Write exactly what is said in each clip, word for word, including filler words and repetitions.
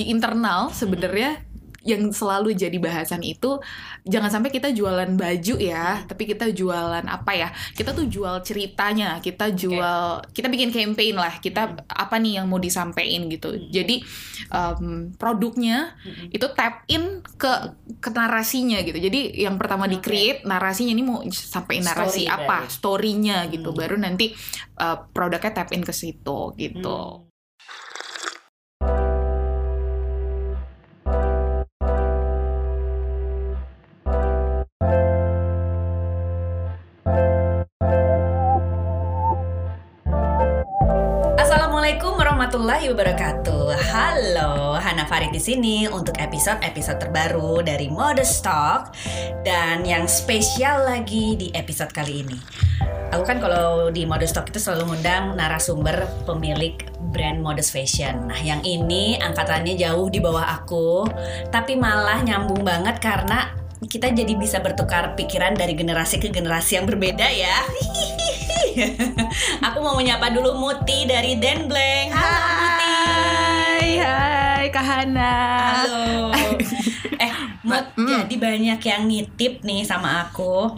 di internal sebenarnya yang selalu jadi bahasan itu, jangan sampai kita jualan baju ya, tapi kita jualan apa ya, kita tuh jual ceritanya, kita jual, okay. kita bikin campaign lah, kita apa nih yang mau disampaikan gitu. Jadi um, produknya itu tap in ke, ke narasinya gitu. Jadi yang pertama di create narasinya, ini mau sampai narasi story apa, dari. story-nya gitu, hmm. baru nanti uh, produknya tap in ke situ gitu. Hmm. Assalamualaikum warahmatullahi wabarakatuh. Halo, Hana Farid di sini untuk episode-episode terbaru dari Modest Talk, dan yang spesial lagi di episode kali ini. Aku kan kalau di Modest Talk itu selalu ngundang narasumber pemilik brand modest fashion. Nah, yang ini angkatannya jauh di bawah aku, tapi malah nyambung banget karena kita jadi bisa bertukar pikiran dari generasi ke generasi yang berbeda ya. Aku mau menyapa dulu Muti dari Denbleng. Halo Muti. Hai, hai Kak Hana. Halo. Eh, Mut, mm. jadi banyak yang nitip nih sama aku.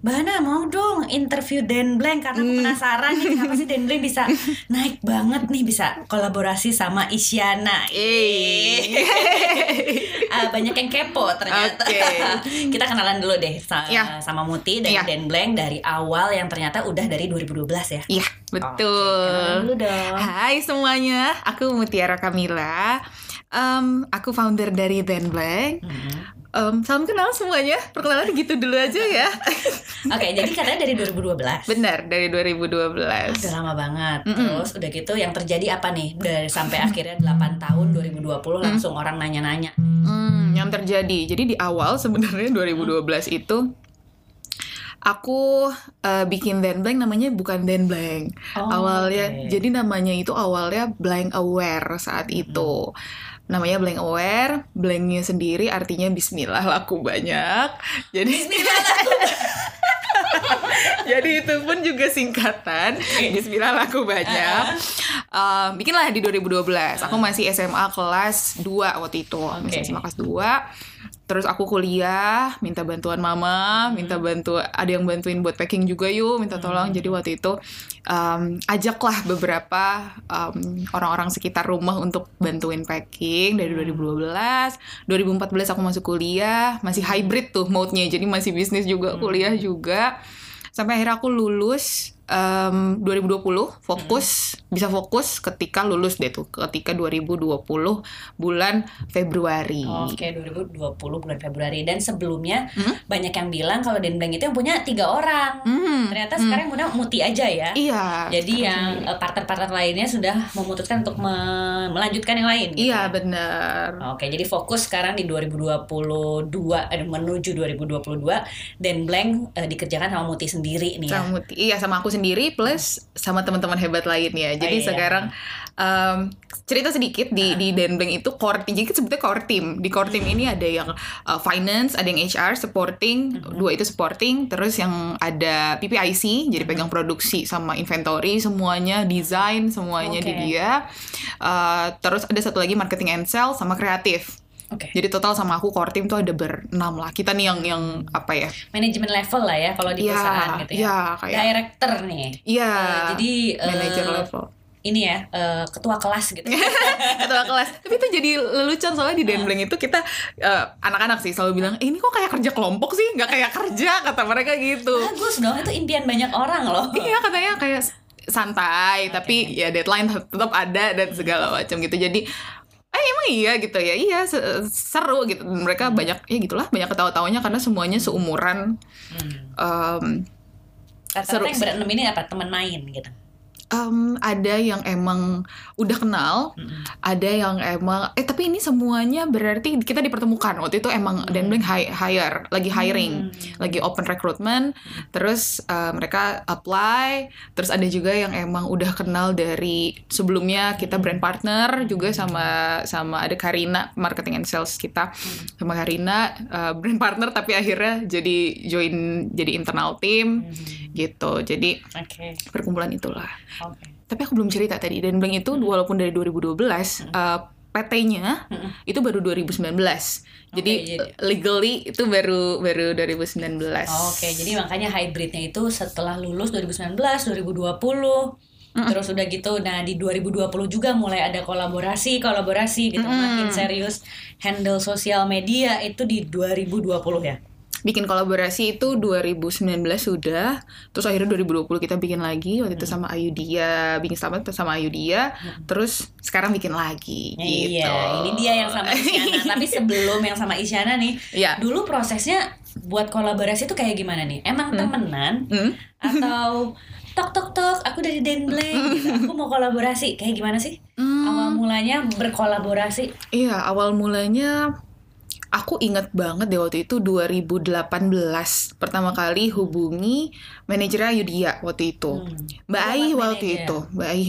Mbak Hana mau dong interview Denbleng karena aku penasaran nih kenapa sih Denbleng bisa naik banget nih, bisa kolaborasi sama Isyana. uh, banyak yang kepo ternyata. Okay. Kita kenalan dulu deh sama, yeah. sama Muti dari yeah. Denbleng dari awal yang ternyata udah dari dua ribu dua belas ya. Iya, yeah, betul. Okay, kenalan dulu dong. Hai semuanya, aku Mutiara Kamila. Um, aku founder dari Denbleng. Mm-hmm. Um, salam kenal semuanya, perkenalan gitu dulu aja ya. Oke, okay, jadi katanya dari dua ribu dua belas. Benar, dari dua ribu dua belas. Udah lama banget. Mm-mm. Terus udah gitu yang terjadi apa nih? Dari sampai akhirnya delapan tahun dua ribu dua puluh langsung mm. orang nanya-nanya. Mm, yang terjadi. Jadi di awal sebenarnya dua ribu dua belas itu aku uh, bikin Denbleng, namanya bukan Denbleng. Oh, awalnya okay. jadi namanya itu awalnya Blankwear saat itu. Hmm. Namanya Blankwear, blanknya sendiri artinya bismillah laku banyak. Jadi bismillah laku. Jadi itu pun juga singkatan. Bismillah laku banyak. Uh, bikinlah di dua ribu dua belas. Aku masih S M A kelas dua waktu itu. Okay. Masih S M A kelas dua. Terus aku kuliah, minta bantuan mama, hmm. minta bantu, ada yang bantuin buat packing juga yuk, minta tolong. Hmm. Jadi waktu itu um, ajaklah beberapa um, orang-orang sekitar rumah untuk bantuin packing dari dua ribu dua belas. dua ribu empat belas aku masuk kuliah, masih hybrid tuh mode-nya, jadi masih bisnis juga, hmm. kuliah juga. Sampai akhirnya aku lulus um, dua ribu dua puluh, fokus, hmm. bisa fokus ketika lulus deh tuh, ketika dua ribu dua puluh bulan Februari. Oke, okay, dua ribu dua puluh bulan Februari. Dan sebelumnya hmm? banyak yang bilang kalau Denbleng itu yang punya tiga orang. Hmm. Ternyata hmm. sekarang punya Muti aja ya. Iya. Jadi yang partner-partner lainnya sudah memutuskan untuk me- melanjutkan yang lain gitu. Iya, benar. Oke, okay, jadi fokus sekarang di dua ribu dua puluh dua menuju dua ribu dua puluh dua Denbleng eh, dikerjakan sama Muti sendiri nih ya. Sama Muti. Iya, sama aku sendiri plus sama teman-teman hebat lainnya. Jadi oh, iya. sekarang um, cerita sedikit di uh. di Denbleng itu core team. Jadi sebetulnya core team. Di core team ini ada yang uh, finance, ada yang H R, supporting, uh-huh. dua itu supporting, terus yang ada P P I C, jadi pegang produksi sama inventory semuanya, design semuanya okay. di dia. Uh, terus ada satu lagi marketing and sales sama kreatif. Okay. Jadi total sama aku core team tuh ada berenam lah. Kita nih yang yang apa ya? Manajemen level lah ya kalau di yeah, perusahaan gitu ya. Yeah, kayak director nih. Iya. Yeah, uh, jadi manager uh, level. Ini ya uh, ketua kelas gitu. Ketua kelas. Tapi itu jadi lelucon soalnya di Denbleng itu kita uh, anak-anak sih selalu bilang, eh, "Ini kok kayak kerja kelompok sih? Gak kayak kerja," kata mereka gitu. Bagus dong, itu impian banyak orang loh. Iya, katanya kayak santai, okay. tapi ya deadline tetap ada dan segala macam gitu. Jadi Eh emang iya gitu ya, iya seru gitu. Mereka banyak, ya gitulah, banyak ketawa-tawanya karena semuanya seumuran. Um, seru. Yang berenam ini apa, teman main gitu? Um, ada yang emang udah kenal, mm-hmm. ada yang emang eh tapi ini semuanya berarti kita dipertemukan. Waktu itu emang mm-hmm. Denbleng hi- hire, lagi hiring, mm-hmm. lagi open recruitment, mm-hmm. terus uh, mereka apply, terus ada juga yang emang udah kenal dari sebelumnya kita brand partner juga sama sama ada Karina marketing and sales kita mm-hmm. sama Karina uh, brand partner tapi akhirnya jadi join jadi internal team mm-hmm. gitu. Jadi okay. perkumpulan itulah. Okay. Tapi aku belum cerita tadi, Denbleng itu walaupun dari dua ribu dua belas hmm. uh, P T-nya hmm. itu baru dua ribu sembilan belas. Okay, jadi, jadi legally itu baru baru dua ribu sembilan belas. Oke, okay, jadi makanya hybridnya itu setelah lulus dua ribu sembilan belas, dua ribu dua puluh. Mm-mm. Terus udah gitu, nah di dua ribu dua puluh juga mulai ada kolaborasi-kolaborasi gitu. Mm-mm. Makin serius handle sosial media itu di dua ribu dua puluh ya. Bikin kolaborasi itu dua ribu sembilan belas sudah. Terus akhirnya dua ribu dua puluh kita bikin lagi. Waktu hmm. itu sama Ayudia, bikin selamat sama Ayudia. hmm. Terus sekarang bikin lagi ya, gitu. Iya, ini dia yang sama Isyana. Tapi sebelum yang sama Isyana nih ya. Dulu prosesnya buat kolaborasi itu kayak gimana nih? Emang hmm. temenan? Hmm? Atau tok tok tok aku dari Denbleng gitu. Aku mau kolaborasi. Kayak gimana sih hmm. awal mulanya berkolaborasi? Iya, awal mulanya aku ingat banget deh waktu itu dua ribu delapan belas pertama kali hubungi manajer Ayudia waktu itu. hmm. Mbak Ai waktu manager. itu Mbak Ai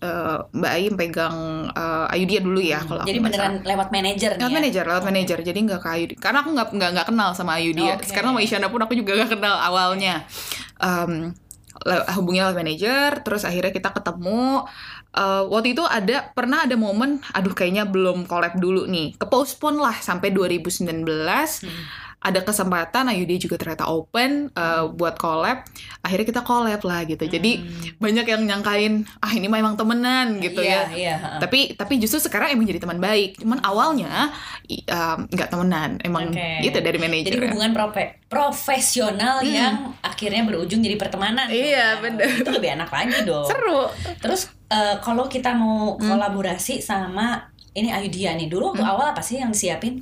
uh, Mbak Ai pegang uh, Ayudia dulu ya. hmm. Kalau jadi beneran masalah. lewat manajer nih. Lewat ya? manajer, lewat oh. manajer. Jadi nggak ke Ayudia karena aku nggak nggak nggak kenal sama Ayudia. Okay. Sekarang sama Isyana pun aku juga nggak kenal awalnya. Um, hubungnya lewat manajer, terus akhirnya kita ketemu. Uh, waktu itu ada pernah ada momen, aduh kayaknya belum collab dulu nih, kepostpone lah sampai dua ribu sembilan belas. hmm. Ada kesempatan, Ayudia juga ternyata open uh, buat collab. Akhirnya kita collab lah gitu. hmm. Jadi banyak yang nyangkain, ah ini memang temenan gitu. yeah, ya yeah. Tapi tapi justru sekarang emang jadi teman baik. Cuman awalnya nggak um, temenan, emang okay. gitu dari manajer. Jadi hubungan profe- profesional hmm. yang akhirnya berujung jadi pertemanan. Iya, yeah, bener. Itu lebih enak lagi dong. Seru. Terus Uh, kalau kita mau hmm. kolaborasi sama ini Ayudia nih, dulu waktu hmm. awal apa sih yang disiapin?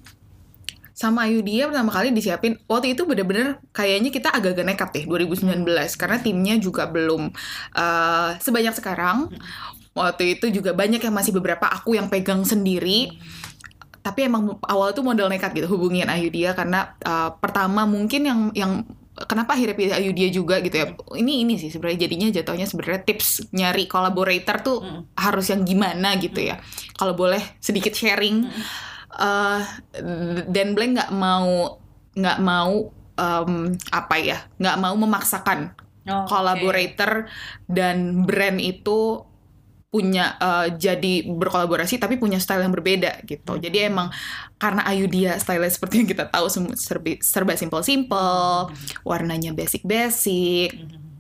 Sama Ayudia pertama kali disiapin, waktu itu bener-bener kayaknya kita agak-agak nekat deh dua ribu sembilan belas. hmm. Karena timnya juga belum uh, sebanyak sekarang. Waktu itu juga banyak yang masih beberapa aku yang pegang sendiri. hmm. Tapi emang awal tuh modal nekat gitu hubungin Ayudia. Karena uh, pertama mungkin yang yang kenapa akhirnya pilih Ayudia juga gitu ya. Ini ini sih sebenarnya jadinya jatuhnya sebenarnya tips nyari collaborator tuh hmm. harus yang gimana gitu ya. Kalau boleh sedikit sharing, hmm. uh, Denbleng nggak mau nggak mau um, apa ya nggak mau memaksakan oh, collaborator okay. dan brand itu punya uh, jadi berkolaborasi tapi punya style yang berbeda gitu. hmm. Jadi emang karena Ayudia style seperti yang kita tahu serba, serba simple-simple, hmm. warnanya basic-basic. hmm.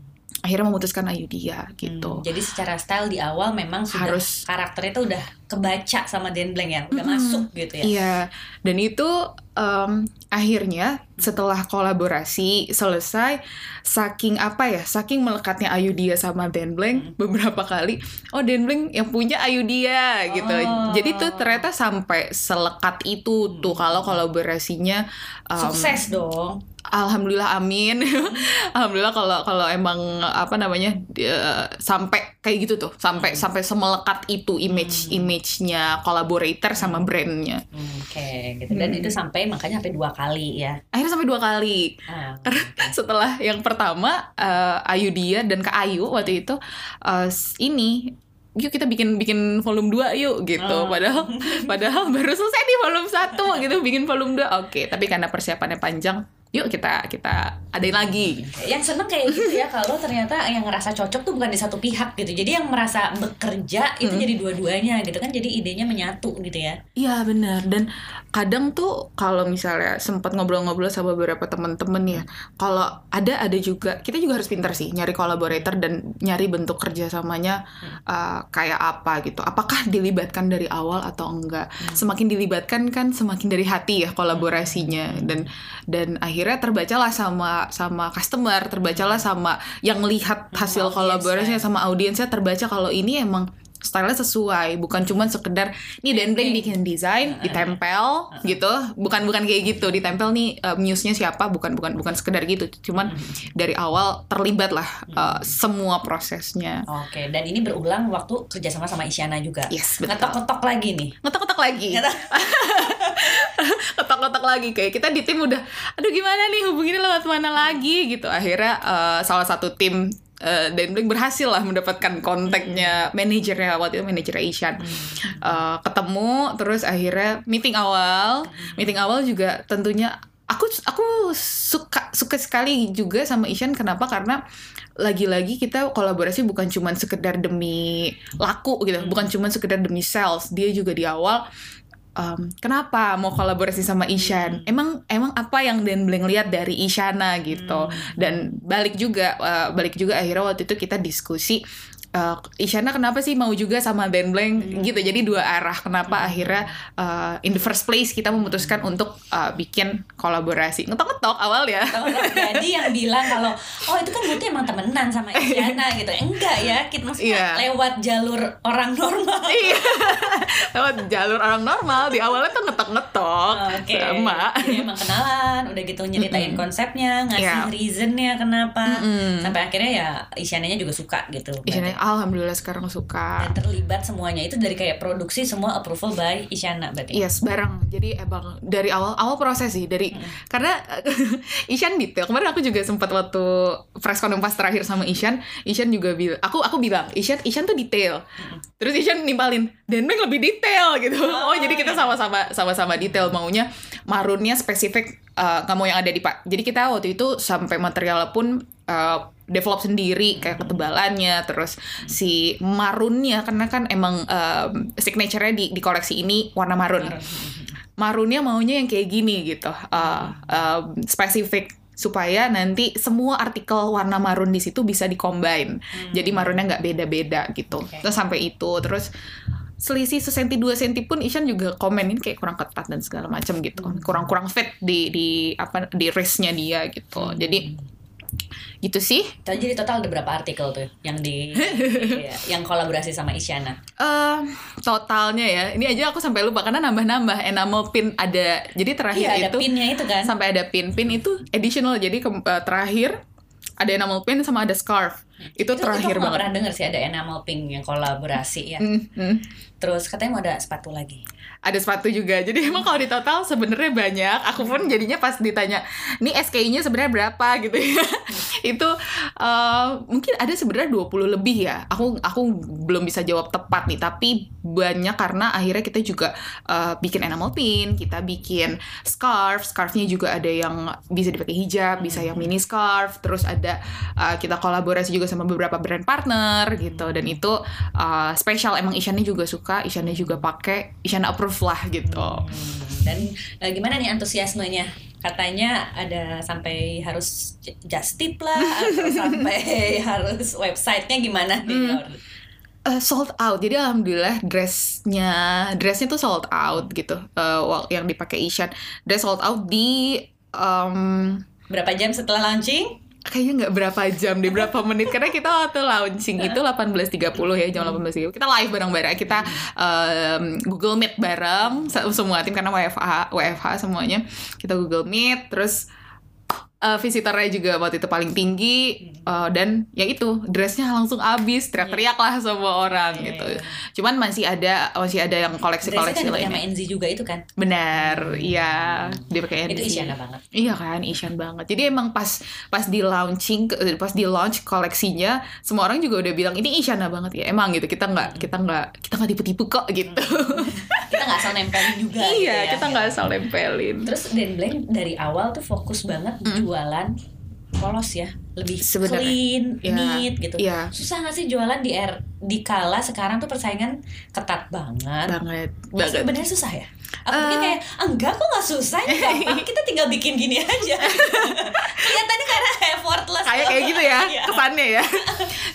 Akhirnya memutuskan Ayudia gitu. hmm. Jadi secara style di awal memang sudah harus, karakternya itu udah kebaca sama Denbleng ya, udah hmm. masuk gitu ya. Iya. Dan itu um, akhirnya setelah kolaborasi selesai, saking apa ya, saking melekatnya Ayudia sama Denbleng, beberapa kali oh Denbleng yang punya Ayudia gitu. Oh. Jadi tuh ternyata sampai selekat itu tuh kalau kolaborasinya um, sukses dong. Alhamdulillah, amin. Alhamdulillah kalau kalau emang apa namanya uh, sampai kayak gitu tuh, sampai hmm. sampai semelekat itu image hmm. image-nya collaborator sama brand-nya. Oke, okay, gitu. Dan hmm. itu sampai makanya sampai dua kali ya. Akhirnya sampai dua kali. Ah, okay. Setelah yang pertama uh, Ayudia dan Kak Ayu waktu itu uh, ini yuk kita bikin bikin volume dua yuk gitu. Oh. Padahal padahal baru selesai nih volume satu gitu, bikin volume dua. Oke, okay. Tapi karena persiapannya panjang, yuk kita kita adain lagi. Yang seneng kayak gitu ya kalau ternyata yang ngerasa cocok tuh bukan di satu pihak gitu. Jadi yang merasa bekerja itu hmm. jadi dua-duanya gitu kan. Jadi idenya menyatu gitu ya. Iya benar. Dan kadang tuh kalau misalnya sempat ngobrol-ngobrol sama beberapa teman-teman ya, kalau ada ada juga kita juga harus pintar sih nyari kolaborator dan nyari bentuk kerjasamanya hmm. uh, kayak apa gitu. Apakah dilibatkan dari awal atau enggak? Hmm. Semakin dilibatkan kan semakin dari hati ya kolaborasinya. Dan dan akhirnya Akhirnya terbacalah sama sama customer, terbacalah sama yang lihat hasil audience kolaborasinya ya. Sama audiensnya, terbaca kalau ini emang style-nya sesuai, bukan cuma sekedar nih Denbleng bikin desain ditempel gitu, bukan bukan kayak gitu ditempel nih uh, muse-nya siapa, bukan bukan bukan sekedar gitu, cuman dari awal terlibat lah uh, semua prosesnya. Oke, dan ini berulang waktu kerjasama sama Isyana juga. Yes, betul. Ngetok-ngetok lagi nih. Ngetok-ngetok lagi. Ketok-ketok lagi kayak kita di tim udah aduh gimana nih hubunginnya lewat mana lagi gitu. Akhirnya uh, salah satu tim uh, Denbleng berhasil lah mendapatkan kontaknya manajernya waktu itu, manajer Isyan. Uh, ketemu terus akhirnya meeting awal meeting awal juga tentunya aku aku suka suka sekali juga sama Isyan. Kenapa? Karena lagi-lagi kita kolaborasi bukan cuma sekedar demi laku gitu, bukan cuma sekedar demi sales. Dia juga di awal um, kenapa mau kolaborasi sama Isyan? Emang emang apa yang Denbleng lihat dari Isyana gitu. Dan balik juga uh, balik juga akhirnya waktu itu kita diskusi, Uh, Isyana kenapa sih mau juga sama Denbleng hmm. gitu. Jadi dua arah. Kenapa hmm. akhirnya uh, in the first place kita memutuskan untuk uh, bikin kolaborasi. Ngetok-ngetok awal ya. Jadi yang bilang kalau oh itu kan butuh emang temenan sama Isyana gitu. Enggak ya, kita maksudnya yeah. lewat jalur orang normal. Lewat jalur orang normal. Di awalnya tuh ngetok-ngetok okay. sama. Jadi emang kenalan, udah gitu nyeritain mm-hmm. konsepnya, ngasih yeah. reasonnya kenapa mm-hmm. sampai akhirnya ya Isyananya juga suka gitu. Isyana alhamdulillah sekarang suka. Dan terlibat semuanya itu dari kayak produksi semua approval by Isyana berarti. Yes, bareng. Jadi emang dari awal awal proses sih dari hmm. karena Isyan detail. Kemarin aku juga sempat waktu press conference terakhir sama Isyan, Isyan juga bilang, aku aku bilang Isyan Isyan tuh detail. Hmm. Terus Isyan nimpalin Denbleng lebih detail gitu. Oh, oh jadi kita sama-sama sama-sama detail, maunya marunnya spesifik uh, kamu yang ada di Pak. Jadi kita waktu itu sampai materialnya pun uh, develop sendiri, kayak ketebalannya, terus si marunnya, karena kan emang um, signature-nya di, di koleksi ini warna marun. Marunnya maunya yang kayak gini gitu, uh, uh, spesifik, supaya nanti semua artikel warna marun di situ bisa di-combine. Hmm. Jadi marunnya nggak beda-beda gitu. Okay. Terus sampai itu, terus selisih sesenti dua senti pun Isyan juga komenin kayak kurang ketat dan segala macam gitu, kurang-kurang fit di di apa di wrist-nya dia gitu. Jadi gitu sih. Jadi total ada berapa artikel tuh yang di ya, yang kolaborasi sama Isyana? Uh, totalnya ya, ini aja aku sampai lupa karena nambah-nambah enamel pin ada. Jadi terakhir iya, ada itu, pinnya itu kan? Sampai ada pin, pin itu additional. Jadi ke, uh, terakhir ada enamel pin sama ada scarf. Itu, itu terakhir itu banget. Aku pernah denger sih ada enamel pin yang kolaborasi ya. Mm-hmm. Terus katanya mau ada sepatu lagi. Ada sepatu juga. Jadi emang kalau di total sebenarnya banyak. Aku pun jadinya pas ditanya, "Ini S K U-nya sebenarnya berapa?" gitu ya. Itu uh, mungkin ada sebenarnya dua puluh lebih ya. Aku aku belum bisa jawab tepat nih, tapi banyak karena akhirnya kita juga uh, bikin enamel pin, kita bikin scarf. Scarf-nya juga ada yang bisa dipakai hijab, bisa yang mini scarf, terus ada uh, kita kolaborasi juga sama beberapa brand partner gitu. Dan itu uh, spesial, emang Isyana juga suka, Isyana juga pakai, Isyana approve lah gitu. Hmm, dan uh, gimana nih antusiasmenya? Katanya ada sampai harus just tip lah atau sampai harus website-nya gimana nih? Hmm, uh, sold out. Jadi alhamdulillah dressnya dressnya tuh sold out gitu. Uh, yang dipakai Isyan. Dress sold out di um, berapa jam setelah launching? Kayaknya nggak berapa jam deh, berapa menit, karena kita waktu launching itu delapan belas tiga puluh ya, jam delapan belas tiga puluh kita live bareng-bareng, kita um, Google Meet bareng semua tim karena W F H W F H semuanya, kita Google Meet. Terus uh, visitornya juga waktu itu paling tinggi, uh, dan ya itu dressnya langsung habis, teriak-teriak lah semua orang gitu. Cuman masih ada masih ada yang koleksi-koleksi lainnya. Dressnya kan sama Enzy juga itu kan? Benar, iya hmm. dia pakai Enzy. Itu Isyana banget. Iya kan, Isyana banget. Jadi emang pas pas di launching, pas di launch koleksinya, semua orang juga udah bilang ini Isyana banget ya. Emang gitu, kita nggak kita nggak kita nggak tipu-tipu kok gitu. Hmm. Kita nggak asal nempelin juga. Iya, gitu ya. Kita nggak asal nempelin. Terus Denbleng dari awal tuh fokus banget mm. jualan polos ya, lebih sebenernya clean, ya, neat gitu. Ya. Susah nggak sih jualan di air di kala sekarang tuh persaingan ketat banget. Banget. Banget. Bener susah ya. Aku uh, mungkin kayak enggak kok, nggak susah ya, gampang. Kita tinggal bikin gini aja. Kelihatannya karena effortless. Kayak kayak gitu ya kesannya ya.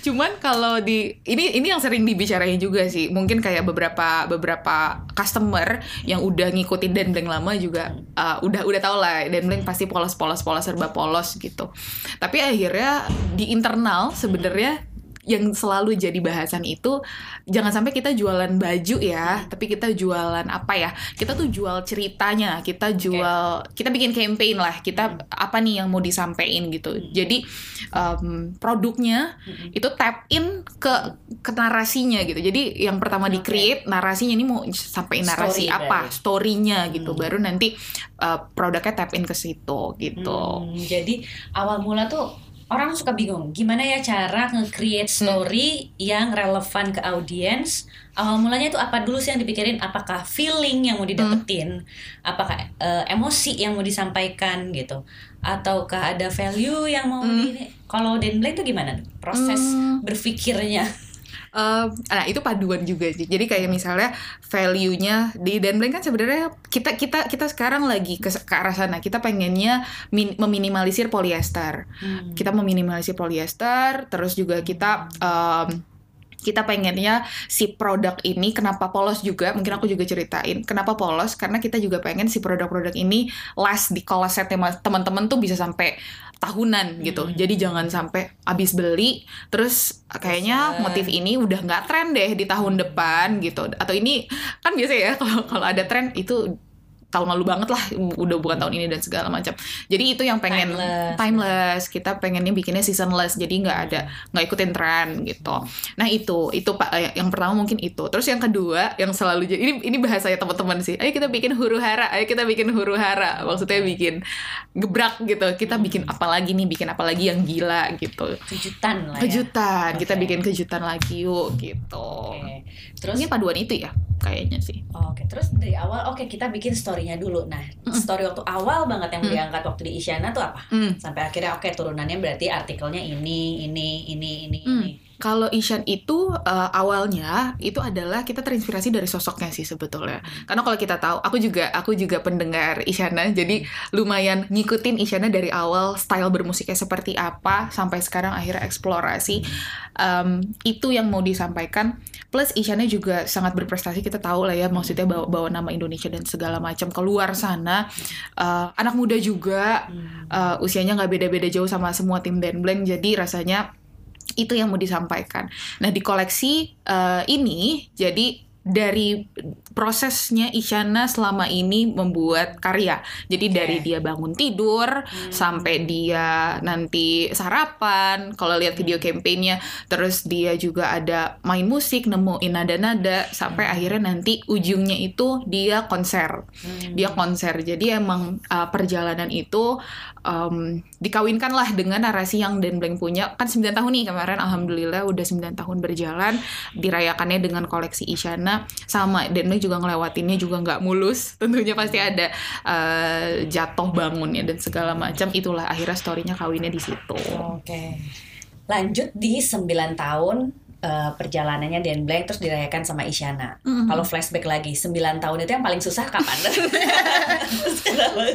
Cuman kalau di ini ini yang sering dibicarain juga sih. Mungkin kayak beberapa beberapa customer yang udah ngikutin Denbleng lama juga uh, udah udah tau lah Denbleng pasti polos-polos polos serba polos gitu. Tapi akhirnya di internal sebenarnya yang selalu jadi bahasan itu jangan sampai kita jualan baju ya, tapi kita jualan apa ya, kita tuh jual ceritanya, kita jual okay. kita bikin campaign lah, kita apa nih yang mau disampaikan gitu. Jadi um, produknya itu tap in ke, ke narasinya gitu. Jadi yang pertama di create narasinya, ini mau sampai narasi story apa, story-nya gitu, hmm. baru nanti uh, produknya tap in ke situ gitu. Hmm, jadi awal mula tuh orang suka bingung gimana ya cara nge-create story hmm. yang relevan ke audiens. Awal mulanya itu apa dulu sih yang dipikirin? Apakah feeling yang mau didapetin? Hmm. Apakah uh, emosi yang mau disampaikan gitu? Ataukah ada value yang mau hmm. di... Kalau Denbleng itu gimana proses hmm. berpikirnya? Uh, nah itu paduan juga sih. Jadi kayak misalnya value-nya di Denbleng kan sebenarnya kita kita kita sekarang lagi ke, ke arah sana. Kita pengennya min, meminimalisir polyester. Hmm. Kita meminimalisir polyester, terus juga kita um, kita pengennya si produk ini kenapa polos juga. Mungkin aku juga ceritain kenapa polos karena kita juga pengen si produk-produk ini last di koloset teman-teman tuh bisa sampai tahunan gitu. Hmm. Jadi jangan sampai abis beli terus kayaknya motif ini udah nggak tren deh di tahun depan gitu. Atau ini kan biasa ya kalau kalau ada tren itu tahun lalu banget lah, udah bukan tahun ini dan segala macam. Jadi itu yang pengen timeless, timeless. Kita pengennya bikinnya seasonless, jadi nggak ada nggak ikutin tren gitu. Nah itu itu pak yang pertama mungkin itu. Terus yang kedua yang selalu jadi ini ini bahasanya teman-teman sih. Ayo kita bikin huru hara, ayo kita bikin huru hara. Maksudnya bikin gebrak gitu. Kita bikin apa lagi nih? Bikin apa lagi yang gila gitu? Kejutan lah. Ya. Kejutan. Okay. Kita bikin kejutan lagi yuk gitu. Okay. Terus ini paduan itu ya kayaknya sih. Oke. Okay. Terus dari awal oke okay, kita bikin story dulu. Nah, story waktu awal banget yang mm. diangkat waktu di Isyana tuh apa? Mm. Sampai akhirnya oke okay, turunannya berarti artikelnya ini, ini, ini, ini, mm. ini. Kalau Isyan itu uh, awalnya itu adalah kita terinspirasi dari sosoknya sih sebetulnya. Mm. Karena kalau kita tahu, aku juga aku juga pendengar Isyana, jadi lumayan ngikutin Isyana dari awal style bermusiknya seperti apa sampai sekarang akhirnya eksplorasi mm. um, itu yang mau disampaikan. Plus Isyana juga sangat berprestasi, kita tahu lah ya maksudnya bawa, bawa nama Indonesia dan segala macam keluar sana. Uh, anak muda juga uh, usianya nggak beda-beda jauh sama semua tim Denbleng, jadi rasanya itu yang mau disampaikan. Nah di koleksi uh, ini jadi dari prosesnya Isyana selama ini membuat karya. Jadi okay. dari dia bangun tidur hmm. sampai dia nanti sarapan. Kalau lihat video campaign-nya, terus dia juga ada main musik, nemuin nada-nada sampai hmm. akhirnya nanti ujungnya itu dia konser. Hmm. Dia konser. Jadi emang uh, perjalanan itu um, dikawinkanlah dengan narasi yang Denbleng punya. Kan sembilan tahun nih kemarin alhamdulillah udah sembilan tahun berjalan, dirayakannya dengan koleksi Isyana. Sama Denbleng juga ngelewatinnya juga gak mulus. Tentunya pasti ada uh, jatuh bangunnya dan segala macam. Itulah akhirnya story-nya kawinnya di situ. Oke. Lanjut di sembilan tahun uh, perjalanannya Denbleng terus dirayakan sama Isyana. Mm-hmm. Kalau flashback lagi sembilan tahun itu yang paling susah kapan?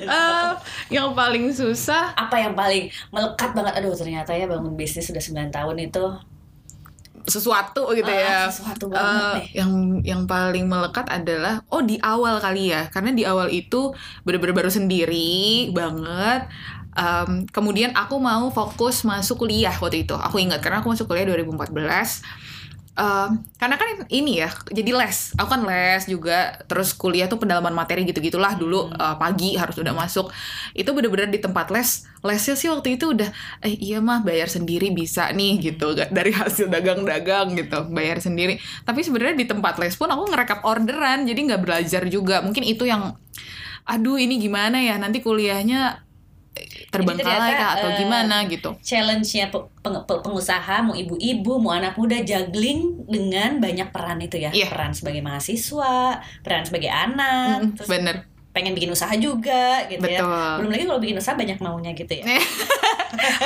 uh, yang paling susah apa yang paling melekat banget? Aduh ternyata ya bangun bisnis sudah sembilan tahun itu sesuatu gitu ah, ya sesuatu banget uh, deh. yang yang paling melekat adalah oh di awal kali ya, karena di awal itu bener-bener baru sendiri banget. Um, kemudian aku mau fokus masuk kuliah waktu itu, aku ingat karena aku masuk kuliah dua ribu empat belas. Um, karena kan ini ya, jadi les, aku kan les juga, terus kuliah tuh pendalaman materi gitu-gitulah dulu. Uh, pagi harus udah masuk, itu bener-bener di tempat les, lesnya sih waktu itu udah, eh iya mah bayar sendiri bisa nih gitu, dari hasil dagang-dagang gitu, bayar sendiri. Tapi sebenarnya di tempat les pun aku ngerekap orderan, jadi nggak belajar juga. Mungkin itu yang, aduh ini gimana ya nanti kuliahnya terbengkalai kah atau gimana uh, gitu. Challenge-nya peng- pengusaha, mau ibu-ibu, mau anak muda, juggling dengan banyak peran itu ya. Yeah. Peran sebagai mahasiswa, peran sebagai anak, mm, terus bener. Pengen bikin usaha juga gitu. Betul. Ya. Belum lagi kalau bikin usaha banyak maunya gitu ya.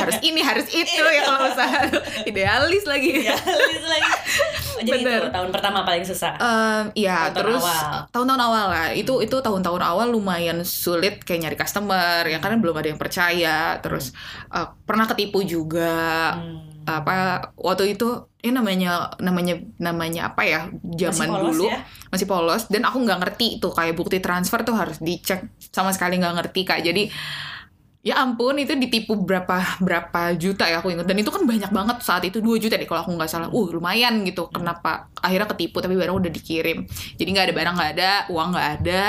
Harus ini, harus itu ya kalau usaha. Idealis lagi. Idealis lagi. Jadi bener. Itu tahun pertama paling susah. Um, ya tahun-tahun terus awal. tahun-tahun awal lah. Itu itu tahun-tahun awal lumayan sulit kayak nyari customer ya, karena belum ada yang percaya. Terus uh, pernah ketipu juga. Hmm. Apa waktu itu ini ya namanya namanya namanya apa ya zaman dulu ya? Masih polos dan aku nggak ngerti tuh kayak bukti transfer tuh harus dicek, sama sekali nggak ngerti Kak. Jadi ya ampun itu ditipu berapa berapa juta ya aku ingat, dan itu kan banyak banget saat itu dua juta deh kalau aku nggak salah. Uh lumayan gitu, kenapa akhirnya ketipu tapi barang udah dikirim, jadi nggak ada barang, nggak ada uang, nggak ada.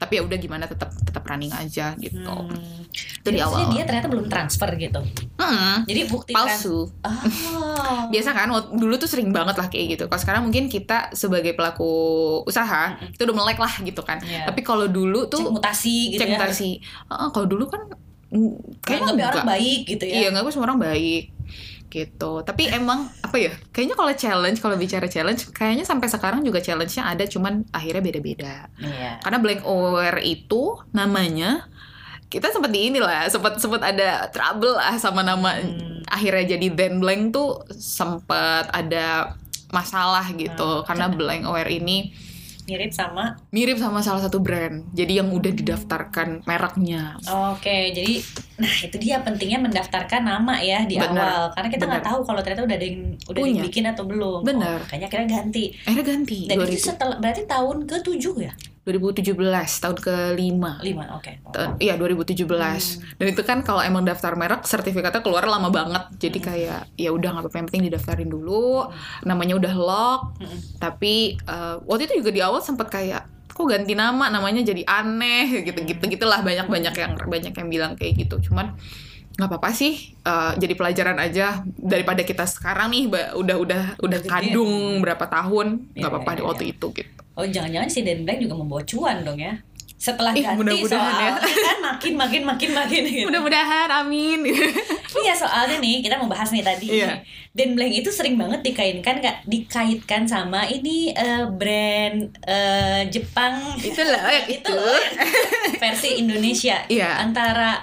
Tapi ya udah gimana tetap tetap running aja gitu. Hmm. Itu di awal. Jadi dia ternyata belum transfer gitu. Hmm. Jadi bukti palsu. Trans- oh. Biasa kan dulu tuh sering banget lah kayak gitu. Kalau sekarang mungkin kita sebagai pelaku usaha hmm. itu udah melek lah gitu kan. Yeah. Tapi kalau dulu tuh cek mutasi gitu. Cek ya. mutasi. Uh, kalau dulu kan kayaknya nggak orang baik gitu ya. Iya, nggak semua orang baik gitu. Tapi emang apa ya? Kayaknya kalau challenge, kalau bicara challenge, kayaknya sampai sekarang juga challenge-nya ada, cuman akhirnya beda-beda. Iya. Karena Blankwear itu namanya kita sempat di inilah, sempat sempat ada trouble lah sama nama. Hmm. Akhirnya jadi Dan Blank tuh sempat ada masalah gitu. Hmm. Karena Blankwear ini mirip sama mirip sama salah satu brand, jadi yang udah didaftarkan mereknya. Oke, jadi nah itu dia pentingnya mendaftarkan nama ya di bener, awal, karena kita nggak tahu kalau ternyata udah ada yang udah punya, dibikin atau belum. Bener. Oh, makanya akhirnya ganti. Akhirnya ganti. Dan dua ribu itu setelah berarti tahun ke tujuh ya? dua ribu tujuh belas, tahun ke lima. Lima, oke. Iya, dua ribu tujuh belas. Hmm. Dan itu kan kalau emang daftar merek, sertifikatnya keluar lama banget. Jadi hmm. kayak ya udah nggak apa-apa, yang penting didaftarin dulu. Hmm. Namanya udah lock. Hmm. Tapi uh, waktu itu juga di awal sempat kayak, kok ganti nama, namanya jadi aneh gitu-gitu gitulah, banyak-banyak yang banyak yang bilang kayak gitu. Cuman nggak apa-apa sih, uh, jadi pelajaran aja daripada kita sekarang nih ba, udah udah udah kadung berapa tahun, nggak ya, apa-apa ya, ya, waktu ya. itu gitu. Oh, jangan-jangan si Dan Blank juga membawa cuan dong ya setelah eh, ganti soalnya ya, kan makin makin makin makin gitu. Mudah-mudahan, amin. Iya, soalnya nih kita mau bahas nih tadi yeah. Dan Blank itu sering banget dikaitkan gak, dikaitkan sama ini uh, brand uh, Jepang itulah ya, itu versi Indonesia yeah. antara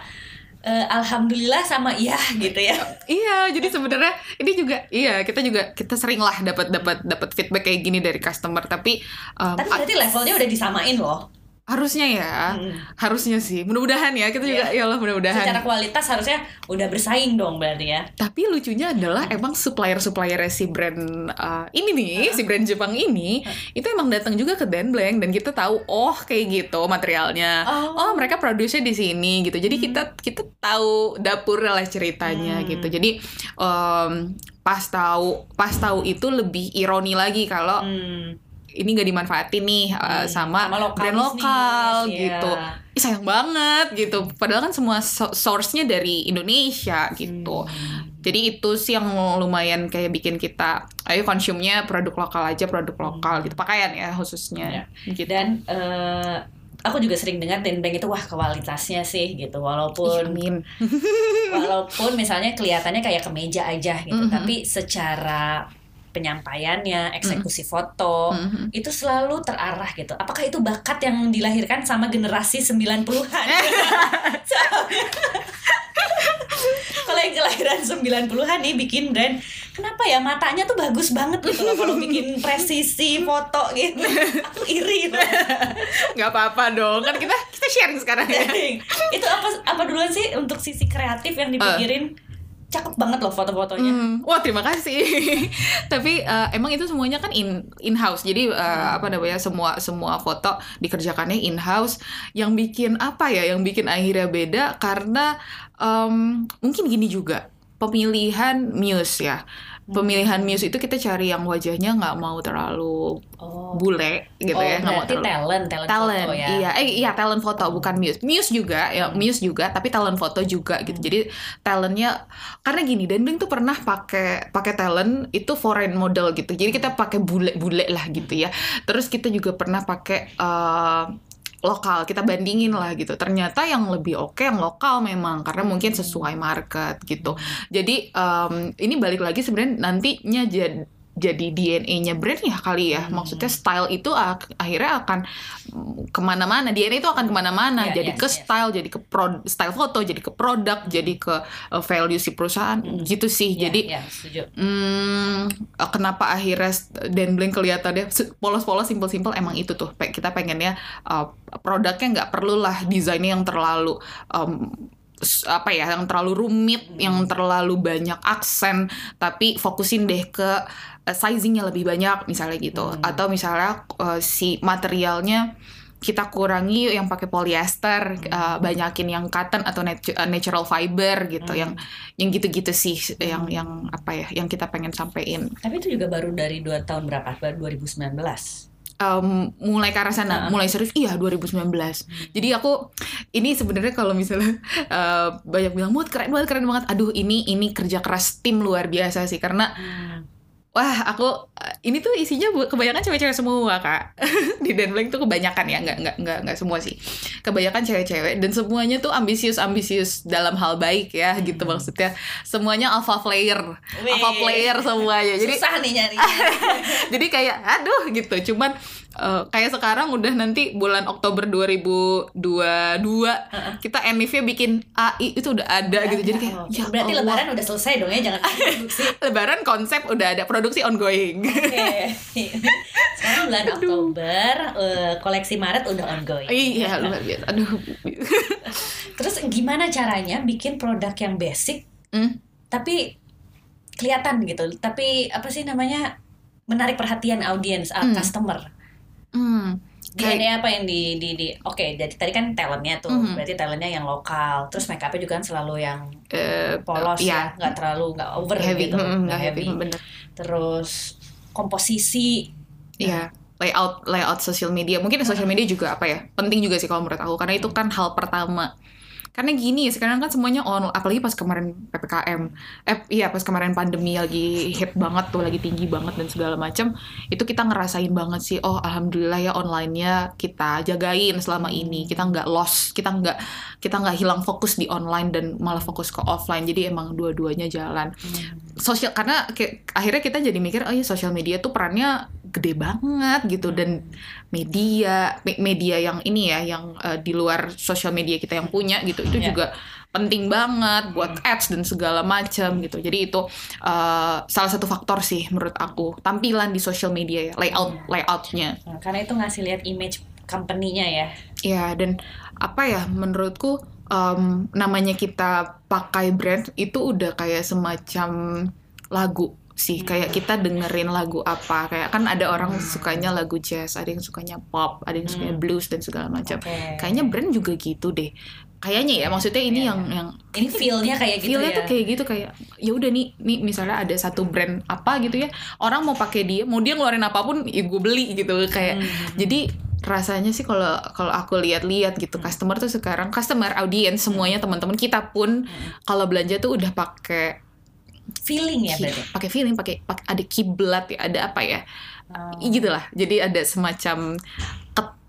Uh, alhamdulillah sama iya gitu ya. Iya, jadi sebenarnya ini juga iya, kita juga kita sering lah dapat dapat dapat feedback kayak gini dari customer, tapi um, tapi berarti a- levelnya udah disamain loh. Harusnya ya, hmm. harusnya sih. Mudah-mudahan ya, kita yeah. juga ya Allah mudah-mudahan. Secara kualitas harusnya udah bersaing dong berarti ya. Tapi lucunya adalah emang supplier-suppliernya si brand uh, ini nih, uh-huh. si brand Jepang ini, uh-huh. itu emang datang juga ke Denbleng dan kita tahu oh kayak gitu materialnya. Oh, oh mereka produce-nya di sini gitu. Jadi hmm. kita kita tahu dapurnya lah ceritanya hmm. gitu. Jadi um, pas tahu pas tahu itu lebih ironi lagi kalau hmm. ini nggak dimanfaatin nih uh, sama, sama brand lokal nih, gitu. Yeah. Ih, sayang banget gitu. Padahal kan semua so- source-nya dari Indonesia gitu. Hmm. Jadi itu sih yang lumayan kayak bikin kita, ayo konsumnya produk lokal aja, produk lokal gitu. Pakaian ya khususnya. Yeah. Gitu. Dan uh, aku juga sering dengar Dan Blank itu wah kualitasnya sih gitu, walaupun Ih, walaupun misalnya kelihatannya kayak kemeja aja gitu, mm-hmm. tapi secara penyampaiannya, eksekusi mm. foto mm-hmm. itu selalu terarah gitu. Apakah itu bakat yang dilahirkan sama generasi sembilan puluhan? Kalau yang kelahiran sembilan puluhan nih bikin brand, kenapa ya matanya tuh bagus banget gitu loh kalau bikin presisi foto gitu. Aku iri loh. Gak apa-apa dong, kan kita kita sharing sekarang ya. Itu apa apa duluan sih untuk sisi kreatif yang dipikirin? Uh. Cakep banget loh foto-fotonya. Mm, wah terima kasih. Tapi uh, emang itu semuanya kan in in house. Jadi uh, hmm. apa namanya semua semua foto dikerjakannya in house. Yang bikin apa ya? Yang bikin akhirnya beda karena um, mungkin gini juga pemilihan muse ya. Pemilihan muse itu kita cari yang wajahnya nggak mau terlalu oh. bule gitu oh, ya, nggak mau terlalu talent, talent, talent foto ya. Iya, eh, iya talent foto bukan muse, muse juga, ya muse juga, tapi talent foto juga gitu. Hmm. Jadi talentnya karena gini, Denbleng tuh pernah pakai pakai talent itu foreign model gitu. Jadi kita pakai bule-bule lah gitu ya. Terus kita juga pernah pakai uh, lokal, kita bandingin lah gitu. Ternyata yang lebih oke yang lokal memang karena mungkin sesuai market gitu. Jadi um, ini balik lagi sebenarnya nantinya jadi jadi D N A-nya brand ya kali ya. Maksudnya style itu ak- akhirnya akan kemana-mana. D N A itu akan kemana-mana. Yeah, jadi yeah, ke style, yeah. jadi ke pro- style foto, jadi ke produk, mm. jadi ke uh, value si perusahaan. Mm. Gitu sih. Yeah, jadi yeah, setuju. Hmm, kenapa akhirnya Denbleng kelihatannya polos-polos, simple-simple emang itu tuh. Kita pengennya uh, produknya nggak perlulah desainnya yang terlalu Um, apa ya yang terlalu rumit, yang terlalu banyak aksen, tapi fokusin deh ke uh, sizingnya lebih banyak misalnya gitu, hmm. atau misalnya uh, si materialnya kita kurangi yang pakai polyester, hmm. uh, banyakin yang cotton atau natu- natural fiber gitu, hmm. yang yang gitu-gitu sih, hmm. yang yang apa ya, yang kita pengen sampein. Tapi itu juga baru dari dua tahun berapa? Baru dua ribu sembilan belas. Um, mulai ke arah sana, uh-huh. mulai serius iya dua ribu sembilan belas. Jadi aku ini sebenarnya kalau misalnya uh, banyak bilang mood keren banget, keren banget. Aduh ini ini kerja keras tim luar biasa sih karena hmm. wah aku ini tuh isinya kebanyakan cewek-cewek semua kak. Di Denbleng tuh kebanyakan ya, nggak nggak nggak nggak semua sih, kebanyakan cewek-cewek dan semuanya tuh ambisius ambisius dalam hal baik ya gitu, maksudnya semuanya alpha player, Wee. alpha player semuanya. Jadi susah nih nyari. Jadi kayak aduh gitu, cuman uh, kayak sekarang udah nanti bulan Oktober dua ribu dua puluh dua uh-uh. kita N I F-nya bikin A I itu udah ada ya, gitu. Jadi kayak ya, berarti Allah. Lebaran udah selesai dong ya, jangan produksi. Lebaran konsep udah ada, produksi ongoing. Oke. Sekarang bulan aduh. Oktober, uh, koleksi Maret udah ongoing. Iya, luar biasa. Aduh. Terus gimana caranya bikin produk yang basic mm. tapi kelihatan gitu. Tapi apa sih namanya? Menarik perhatian audiens, mm. customer. Hmm. D N A apa yang di di di oke okay, jadi tadi kan talentnya tuh mm-hmm. berarti talentnya yang lokal, terus make upnya juga kan selalu yang uh, polos uh, ya nggak yeah. terlalu nggak over heavy, gitu mm, nggak heavy, heavy. Bener. Terus komposisi ya yeah. layout layout sosial media, mungkin sosial media juga apa ya penting juga sih kalau menurut aku, karena itu kan hal pertama. Karena gini, sekarang kan semuanya on, apalagi pas kemarin P P K M, eh iya pas kemarin pandemi lagi hit banget tuh, lagi tinggi banget dan segala macam, itu kita ngerasain banget sih, oh alhamdulillah ya online-nya kita jagain selama ini, kita nggak lost, kita nggak kita nggak hilang fokus di online dan malah fokus ke offline, jadi emang dua-duanya jalan. Sosial, karena ke, akhirnya kita jadi mikir, oh iya sosial media tuh perannya gede banget gitu, dan media me- media yang ini ya, yang uh, di luar sosial media kita yang punya gitu. Itu yeah. juga penting banget buat ads dan segala macam gitu. Jadi itu uh, salah satu faktor sih menurut aku, tampilan di social media ya, layout layoutnya. Karena itu ngasih lihat image company-nya ya. Iya, dan apa ya menurutku um, namanya kita pakai brand itu udah kayak semacam lagu sih, kayak kita dengerin lagu apa, kayak kan ada orang sukanya lagu jazz, ada yang sukanya pop, ada yang sukanya blues dan segala macam. Okay. Kayaknya brand juga gitu deh. Kayaknya ya, maksudnya ini yeah. yang yang ini feel-nya kayak gitu ya. Feel-nya tuh kayak gitu, kayak ya udah nih, nih misalnya ada satu brand apa gitu ya. Orang mau pakai dia, mau dia ngeluarin apapun, ya gue beli gitu kayak. Mm-hmm. Jadi rasanya sih kalau kalau aku lihat-lihat gitu, customer tuh sekarang, customer, audience semuanya, teman-teman kita pun mm-hmm. kalau belanja tuh udah pakai feeling ya, berarti pakai feeling, pakai ada kiblat ya, ada apa ya. Oh. Gitulah. Jadi ada semacam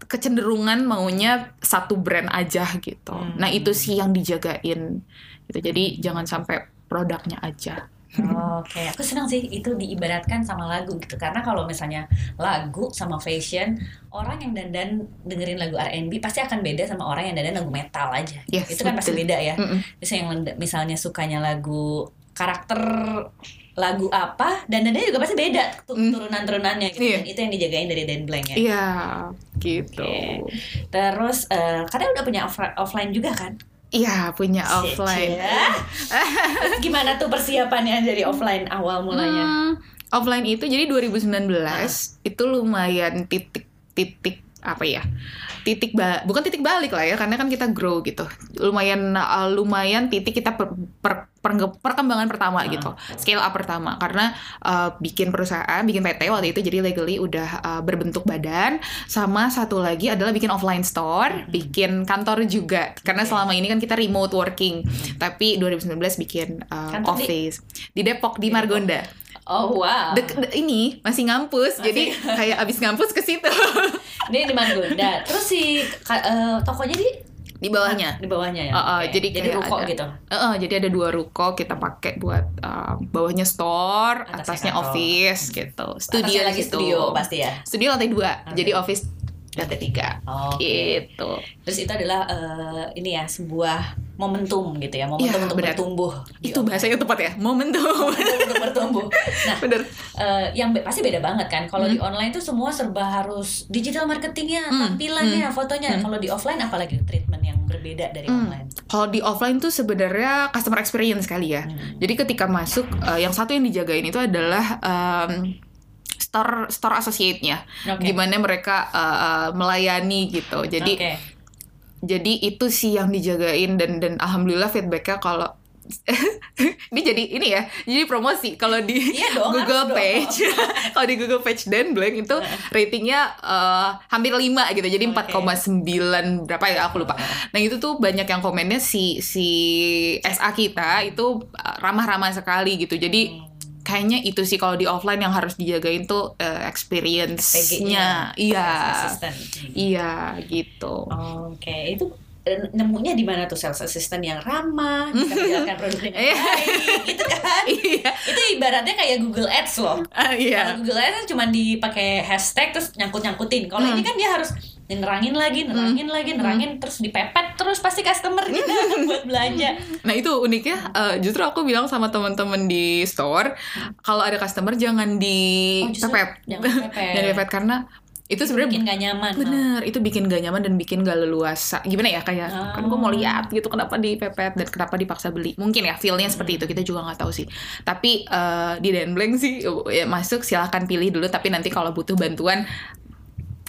kecenderungan maunya satu brand aja gitu. Hmm. Nah itu sih yang dijagain gitu. Jadi jangan sampai produknya aja. Oh, oke, okay. Aku senang sih itu diibaratkan sama lagu gitu. Karena kalau misalnya lagu sama fashion, orang yang dandan dengerin lagu R and B pasti akan beda sama orang yang dandan lagu metal aja. Yes, itu kan betul. Pasti beda ya. Mm-mm. Terus yang misalnya sukanya lagu karakter lagu apa, dan dandannya juga pasti beda turunan-turunannya gitu. Yeah. Dan itu yang dijagain dari Denbleng ya. Iya, yeah, gitu. Okay. Terus uh, kadang udah punya off- offline juga kan? Iya, punya offline. Gimana tuh persiapannya dari offline awal mulanya? Hmm, offline itu jadi dua ribu sembilan belas ah. itu lumayan titik-titik apa ya? Titik ba- bukan titik balik lah ya, karena kan kita grow gitu. Lumayan uh, lumayan titik kita per, per perkembangan pertama uh-huh. gitu, scale up pertama, karena uh, bikin perusahaan, bikin P T waktu itu, jadi legally udah uh, berbentuk badan, sama satu lagi adalah bikin offline store, uh-huh. bikin kantor juga, karena okay. selama ini kan kita remote working, uh-huh. tapi dua ribu sembilan belas bikin uh, office di, di Depok, di Margonda. Oh wow. De- de- ini masih ngampus, masih. Jadi kayak abis ngampus ke situ. Ini di Margonda. Terus si uh, tokonya di di bawahnya, di bawahnya ya. Uh, uh, okay. Jadi, jadi ruko ada, gitu. Uh, uh, jadi ada dua ruko kita pakai buat uh, bawahnya store, atasnya, atasnya office gitu. Studio lagi gitu. Studio pasti ya. Studio lantai dua, okay. Jadi office lantai tiga. Oh, okay. Gitu. Terus itu adalah uh, ini ya sebuah momentum gitu ya, momentum ya, untuk benar. Bertumbuh. Itu bahasanya tepat ya, momentum, momentum untuk bertumbuh. Nah, benar. Uh, yang be- pasti beda banget kan. Kalau hmm. di online tuh semua serba harus digital marketingnya, hmm. tampilannya, hmm. fotonya. Hmm. Kalau di offline apalagi treatment yang berbeda dari hmm. online. Kalau di offline tuh sebenarnya customer experience kali ya. Hmm. Jadi ketika masuk, uh, yang satu yang dijagain itu adalah um, store store associate-nya, okay. gimana mereka uh, melayani gitu. Jadi okay. jadi itu sih yang dijagain, dan dan alhamdulillah feedback-nya kalau ini jadi ini ya, jadi promosi kalau di iya dong, Google Page, kalau di Google Page Denbleng itu ratingnya uh, hampir lima gitu, jadi okay. empat koma sembilan berapa ya aku lupa. Nah itu tuh banyak yang komennya si si S A kita itu ramah-ramah sekali gitu, jadi kayaknya itu sih kalau di offline yang harus dijagain tuh uh, experience-nya. Iya. Iya, gitu. Oh, oke, okay. Itu nemunya di mana tuh sales assistant yang ramah, bisa menjalankan produknya dengan baik, gitu kan? Iya. Itu ibaratnya kayak Google Ads loh. Uh, iya. Kalau Google Ads cuma dipakai hashtag terus nyangkut-nyangkutin. Kalau hmm. ini kan dia harus nerangin lagi, nerangin hmm. lagi, nerangin hmm. terus dipepet terus pasti customer kita buat belanja. Nah itu uniknya, uh, justru aku bilang sama teman-teman di store, hmm. kalau ada customer jangan di oh, pepet, jangan pepet karena itu sebenarnya bikin gak nyaman. Bener, no? Itu bikin gak nyaman dan bikin gak leluasa. Gimana ya kayak oh. kan gue mau lihat gitu kenapa dipepet dan kenapa dipaksa beli. Mungkin ya feelnya hmm. seperti itu, kita juga gak tahu sih. Tapi uh, di Denbleng sih ya, masuk silahkan pilih dulu, tapi nanti kalau butuh bantuan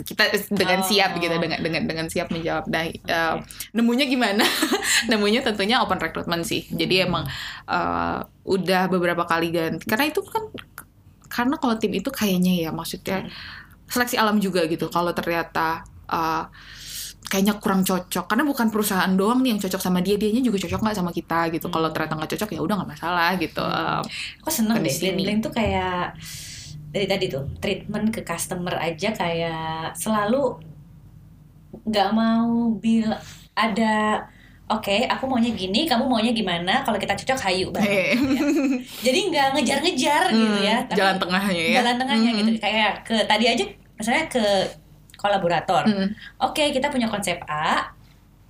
kita dengan oh. siap gitu, dengan dengan dengan siap menjawab. Nah, okay. uh, nemunya gimana? Nemunya tentunya open recruitment sih. Hmm. Jadi emang uh, udah beberapa kali ganti. Karena itu kan karena kalau tim itu kayaknya ya maksudnya hmm. seleksi alam juga gitu. Kalau ternyata uh, kayaknya kurang cocok, karena bukan perusahaan doang nih yang cocok sama dia, dianya juga cocok nggak sama kita gitu. Hmm. Kalau ternyata nggak cocok ya udah nggak masalah gitu. Hmm. Kok seneng deh, Denbleng tuh kayak dari tadi tuh treatment ke customer aja kayak selalu nggak mau bilang ada oke, okay, aku maunya gini, kamu maunya gimana? Kalau kita cocok, hayu banget. Hey. Ya. Jadi nggak ngejar-ngejar hmm, gitu ya. Tapi jalan tengahnya ya. Jalan tengahnya hmm. gitu. Kayak ke tadi aja, misalnya ke kolaborator. Hmm. Oke, okay, kita punya konsep A,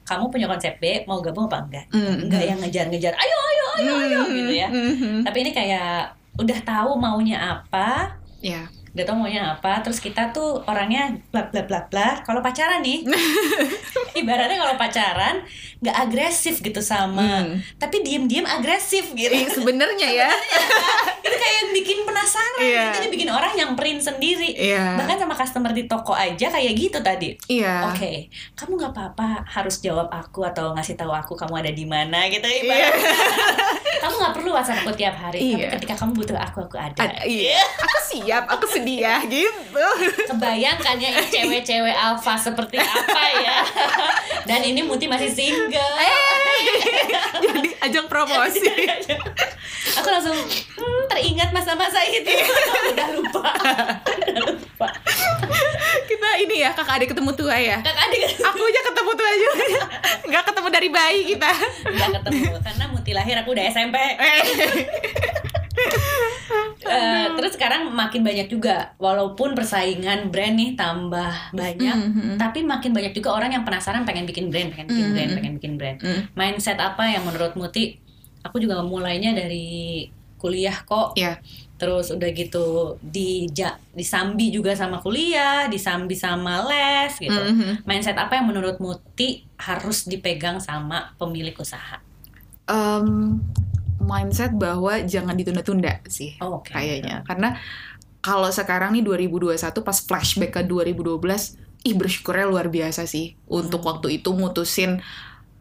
kamu punya konsep B, mau gabung apa enggak? Hmm. Enggak yang ngejar-ngejar. Ayo, ayo, ayo, hmm. ayo gitu ya. Hmm. Tapi ini kayak udah tahu maunya apa. Iya. Yeah. Udah tau maunya apa, terus kita tuh orangnya bla bla bla bla. Kalau pacaran nih ibaratnya kalau pacaran gak agresif gitu sama hmm. tapi diem-diem agresif gitu eh, sebenarnya ya itu kayak bikin penasaran yeah. gitu, bikin orang nyamperin sendiri yeah. bahkan sama customer di toko aja kayak gitu tadi yeah. oke, okay, kamu gak apa-apa harus jawab aku atau ngasih tahu aku kamu ada di mana gitu ibaratnya yeah. kamu gak perlu WhatsApp aku tiap hari yeah. tapi ketika kamu butuh aku, aku ada A- iya. aku siap, aku siap dia gitu. Kebayangkan ya ini cewek-cewek alfa seperti apa ya. Dan ini Muti masih single. Hey, jadi ajang promosi. Aku langsung hmm, teringat masa-masa itu. Udah lupa. Udah lupa. Kita ini ya kakak adik ketemu tua ya. Kakak adik. Aku aja ketemu tua juga. Enggak ketemu dari bayi kita. Enggak ketemu karena Muti lahir aku udah S M P. Uh, terus sekarang makin banyak juga walaupun persaingan brand nih tambah banyak mm-hmm. tapi makin banyak juga orang yang penasaran pengen bikin brand pengen bikin mm-hmm. brand pengen bikin brand mm-hmm. mindset apa yang menurut Muti aku juga mulainya dari kuliah kok yeah. terus udah gitu di ja, disambi juga sama kuliah disambi sama les gitu mm-hmm. mindset apa yang menurut Muti harus dipegang sama pemilik usaha? Um... mindset bahwa jangan ditunda-tunda sih oh, okay. kayaknya karena kalau sekarang nih dua ribu dua puluh satu pas flashback ke dua ribu dua belas ih bersyukurnya luar biasa sih untuk hmm. waktu itu mutusin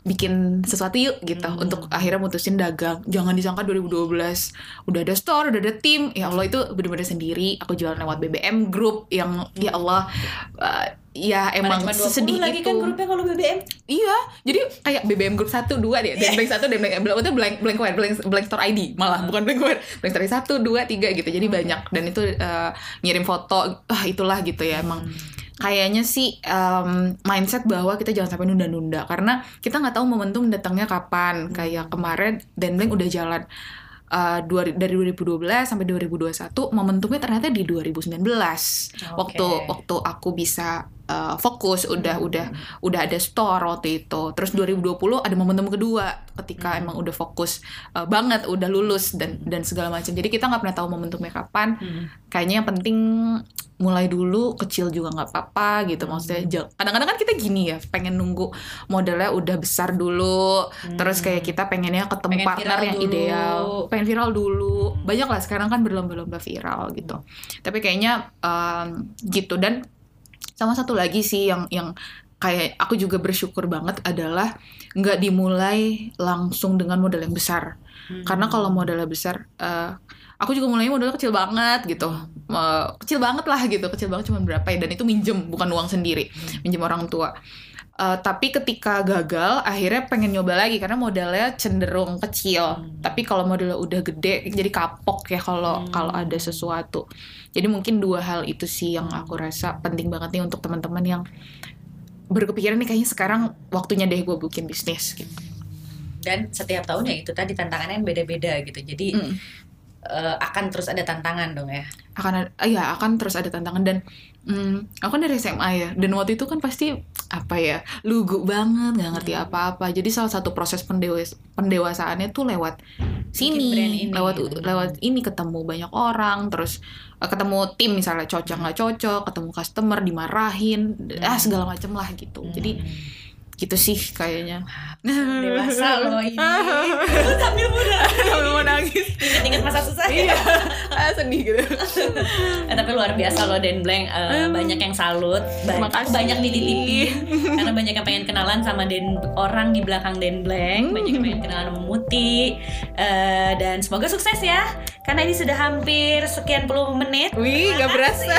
bikin sesuatu yuk gitu hmm. untuk akhirnya mutusin dagang. Jangan disangka dua ribu dua belas udah ada store, udah ada tim. Ya Allah itu benar-benar sendiri. Aku jualan lewat B B M group yang hmm. ya Allah uh, ya emang sesedih lagi itu. Kan grupnya kalau B B M. Iya, jadi kayak B B M group satu, dua deh. Yeah. Denbleng satu, Denbleng itu Blankwear, Blankwear store I D malah hmm. bukan Blankwear. Blankwear satu, dua, tiga gitu. Jadi hmm. banyak dan itu uh, ngirim foto ah itulah gitu ya emang. Hmm. Kayaknya sih um, mindset bahwa kita jangan sampai nunda-nunda karena kita nggak tahu momentum datangnya kapan. Kayak kemarin Denbleng udah jalan uh, dua, dari dua ribu dua belas sampai dua ribu dua puluh satu, momentumnya ternyata di dua ribu sembilan belas. Okay. Waktu waktu aku bisa uh, fokus udah udah udah ada store waktu itu. Terus dua ribu dua puluh ada momentum kedua ketika emang udah fokus uh, banget, udah lulus dan dan segala macam. Jadi kita nggak pernah tahu momentumnya kapan. Hmm. Kayaknya yang penting mulai dulu, kecil juga nggak apa-apa gitu maksudnya. Kadang-kadang kan kita gini ya, pengen nunggu modalnya udah besar dulu, hmm. terus kayak kita pengennya ketemu pengen partner yang dulu. ideal, pengen viral dulu. Banyak lah sekarang kan berlomba-lomba viral gitu. Tapi kayaknya um, gitu dan sama satu lagi sih yang yang kayak aku juga bersyukur banget adalah nggak dimulai langsung dengan modal yang besar. Hmm. Karena kalau modalnya besar, uh, aku juga mulainya modalnya kecil banget gitu. Uh, kecil banget lah gitu, kecil banget cuma berapa ya. Dan itu minjem, bukan uang sendiri. Hmm. Minjem orang tua. Uh, tapi ketika gagal akhirnya pengen nyoba lagi karena modalnya cenderung kecil. Hmm. Tapi kalau modalnya udah gede jadi kapok ya kalau hmm. kalau ada sesuatu. Jadi mungkin dua hal itu sih yang aku rasa penting banget nih untuk teman-teman yang berkepikiran nih kayaknya sekarang waktunya deh gue bikin bisnis gitu. Dan setiap tahunnya itu tadi tantangannya beda-beda gitu. Jadi hmm. Uh, akan terus ada tantangan dong ya. Akan ada, ya akan terus ada tantangan dan hmm, aku kan dari S M A ya. Dan waktu itu kan pasti apa ya lugu banget, nggak ngerti hmm. apa-apa. Jadi salah satu proses pendewas- pendewasaannya tuh lewat sini, ini. lewat hmm. lewat ini ketemu banyak orang, terus uh, ketemu tim misalnya cocok nggak cocok, ketemu customer dimarahin, hmm. ah segala macem lah gitu. Hmm. Jadi gitu sih kayaknya. Dewasa loh ini. Sambil muda. Sambil mau nangis. Ingat-ingat masa susah. Iya. Ah, sedih gitu. Eh, tapi luar biasa loh Denbleng. Uh, banyak yang salut. Banyak, banyak dititipin. Karena banyak yang pengen kenalan sama Den, orang di belakang Denbleng. Banyak yang pengen kenalan sama Muti. Uh, dan semoga sukses ya. Karena ini sudah hampir sekian puluh menit. Wih, gak berasa.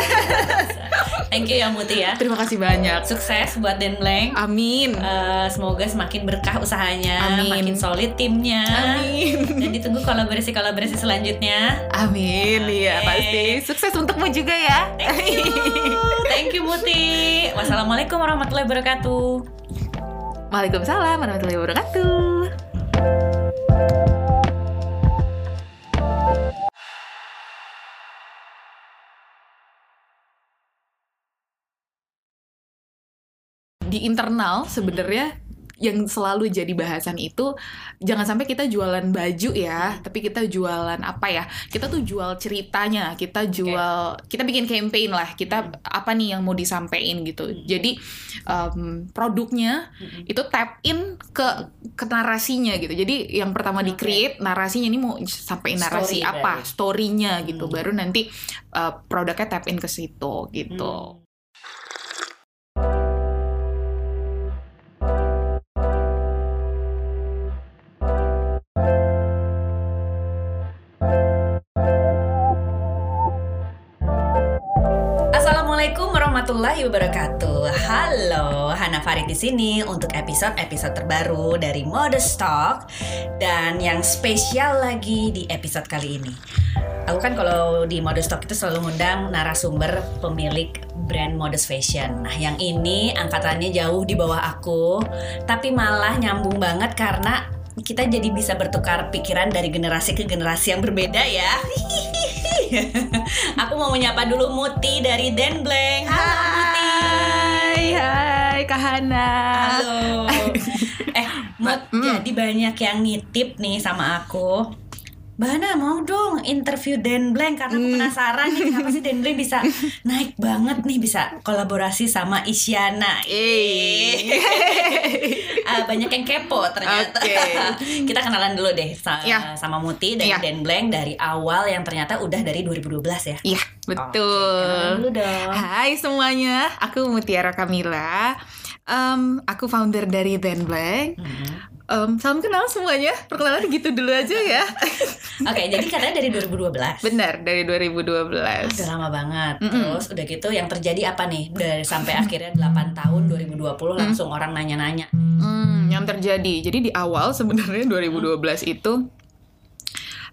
Thank you ya Muti ya. Terima kasih banyak. Sukses buat Denbleng. Amin. Uh, semoga semakin berkah usahanya, amin. Makin solid timnya, amin. Dan ditunggu kolaborasi-kolaborasi selanjutnya. Amin, iya pasti. Sukses untukmu juga ya. Thank you, thank you Muti. Wassalamualaikum warahmatullahi wabarakatuh. Waalaikumsalam warahmatullahi wabarakatuh. Di internal sebenarnya yang selalu jadi bahasan itu jangan sampai kita jualan baju ya, tapi kita jualan apa ya? Kita tuh jual ceritanya, kita jual, okay. Kita bikin campaign lah, kita apa nih yang mau disampaikan gitu. Jadi um, produknya itu tap in ke, ke narasinya gitu. Jadi yang pertama di create narasinya ini mau sampai narasi story apa, dari. Story-nya gitu. Hmm. Baru nanti uh, produknya tap in ke situ gitu. Hmm. Assalamualaikum warahmatullahi wabarakatuh. Halo, Hana Farid di sini untuk episode-episode terbaru dari Modest Talk dan yang spesial lagi di episode kali ini. Aku kan kalau di Modest Talk itu selalu ngundang narasumber pemilik brand Modest Fashion. Nah, yang ini angkatannya jauh di bawah aku, tapi malah nyambung banget karena kita jadi bisa bertukar pikiran dari generasi ke generasi yang berbeda ya. Aku mau menyapa dulu Muti dari Denbleng. Halo Muti. Hai, hai Kak Hana. Halo. Eh, Mut, mm. jadi banyak yang nitip nih sama aku. Mbak Hana mau dong interview Denbleng karena aku penasaran nih kenapa sih Denbleng bisa naik banget nih, bisa kolaborasi sama Isyana. uh, banyak yang kepo ternyata. Okay. Kita kenalan dulu deh sa- yeah. sama Muti dan yeah. Denbleng dari awal yang ternyata udah dari dua ribu dua belas ya. Iya, yeah, betul. Okay, kenalan dulu dong. Hai semuanya, aku Mutiara Kamila. Um, aku founder dari Denbleng. Mm-hmm. Um, salam kenal semuanya, perkenalan gitu dulu aja ya. Oke, okay, jadi katanya dari dua ribu dua belas. Benar, dari dua ribu dua belas. Udah lama banget. Mm-mm. Terus udah gitu yang terjadi apa nih? Dari sampai akhirnya delapan tahun dua ribu dua puluh langsung mm. orang nanya-nanya. Mm, yang terjadi. Jadi di awal sebenarnya dua ribu dua belas mm. itu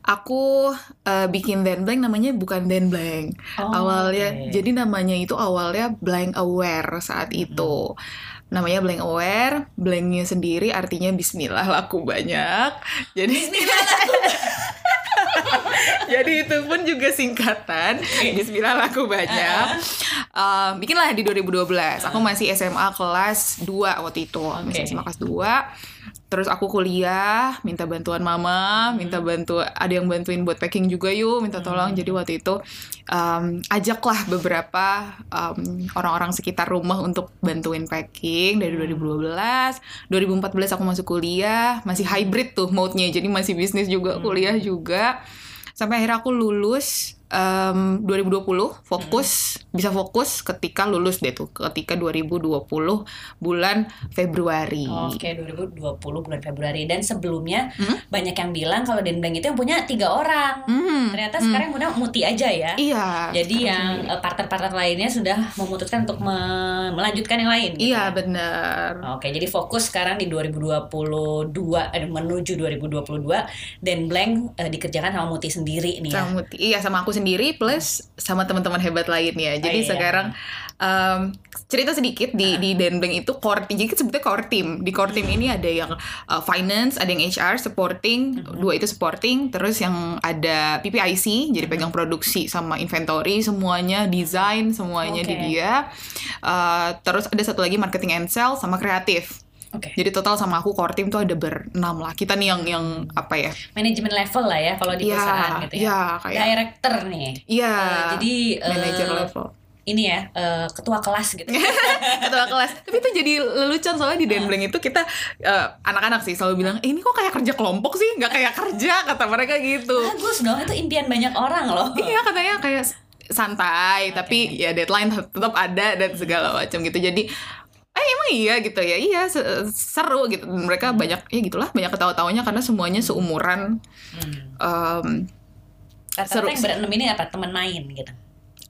aku uh, bikin Denbleng namanya bukan Denbleng. Oh, awalnya okay. Jadi namanya itu awalnya Blankwear saat itu. Hmm. Namanya Blankwear, blanknya sendiri artinya bismillah laku banyak. Jadi bismillah laku. Jadi itu pun juga singkatan. Bismillah laku banyak. Uh, bikinlah di dua ribu dua belas. Aku masih S M A kelas dua waktu itu. Okay. Masih S M A kelas dua. Terus aku kuliah, minta bantuan mama, minta bantu, ada yang bantuin buat packing juga yuk, minta tolong. Jadi waktu itu um, ajaklah beberapa um, orang-orang sekitar rumah untuk bantuin packing dari dua ribu dua belas. dua ribu empat belas aku masuk kuliah, masih hybrid tuh mode-nya, jadi masih bisnis juga, kuliah juga. Sampai akhirnya aku lulus um, dua ribu dua puluh fokus, hmm. bisa fokus ketika lulus deh tuh, ketika dua ribu dua puluh bulan Februari. Oke, okay, dua ribu dua puluh bulan Februari. Dan sebelumnya hmm? banyak yang bilang kalau Denbleng itu yang punya tiga orang. Hmm. Ternyata hmm. sekarang udah Muti aja ya. Iya. Jadi yang sendiri. partner-partner lainnya sudah memutuskan untuk me- melanjutkan yang lain. Gitu iya, ya? Benar. Oke, okay, jadi fokus sekarang di dua ribu dua puluh dua menuju dua ribu dua puluh dua Denbleng eh, dikerjakan sama Muti sendiri nih ya. Sama Muti. Iya, sama aku sendiri plus sama teman-teman hebat lainnya. Jadi oh, iya. sekarang um, cerita sedikit di uh. di Denbleng itu core team. Jadi sebetulnya core team. Di core team ini ada yang uh, finance, ada yang H R, supporting, uh-huh. dua itu supporting, terus yang ada P P I C, jadi pegang produksi sama inventory semuanya, design semuanya okay. di dia. Uh, terus ada satu lagi marketing and sales sama kreatif. Okay. Jadi total sama aku core team tuh ada berenam lah. Kita nih yang yang apa ya? Manajemen level lah ya kalau di yeah, perusahaan gitu ya. Yeah, kayak director nih. Iya. Yeah, uh, jadi manager uh, level. Ini ya uh, ketua kelas gitu. Ketua kelas. Tapi itu jadi lelucon soalnya di Denbleng itu kita uh, anak-anak sih selalu bilang, eh, ini kok kayak kerja kelompok sih, nggak kayak kerja kata mereka gitu. Bagus dong, itu impian banyak orang loh. Iya katanya kayak santai, okay. tapi ya deadline tetap ada dan segala macam gitu. Jadi eh emang iya gitu ya, iya seru gitu. Mereka banyak, ya gitulah, banyak ketawa-tawanya karena semuanya seumuran. hmm. um, Seru. Yang berenam ini apa? Temen main gitu?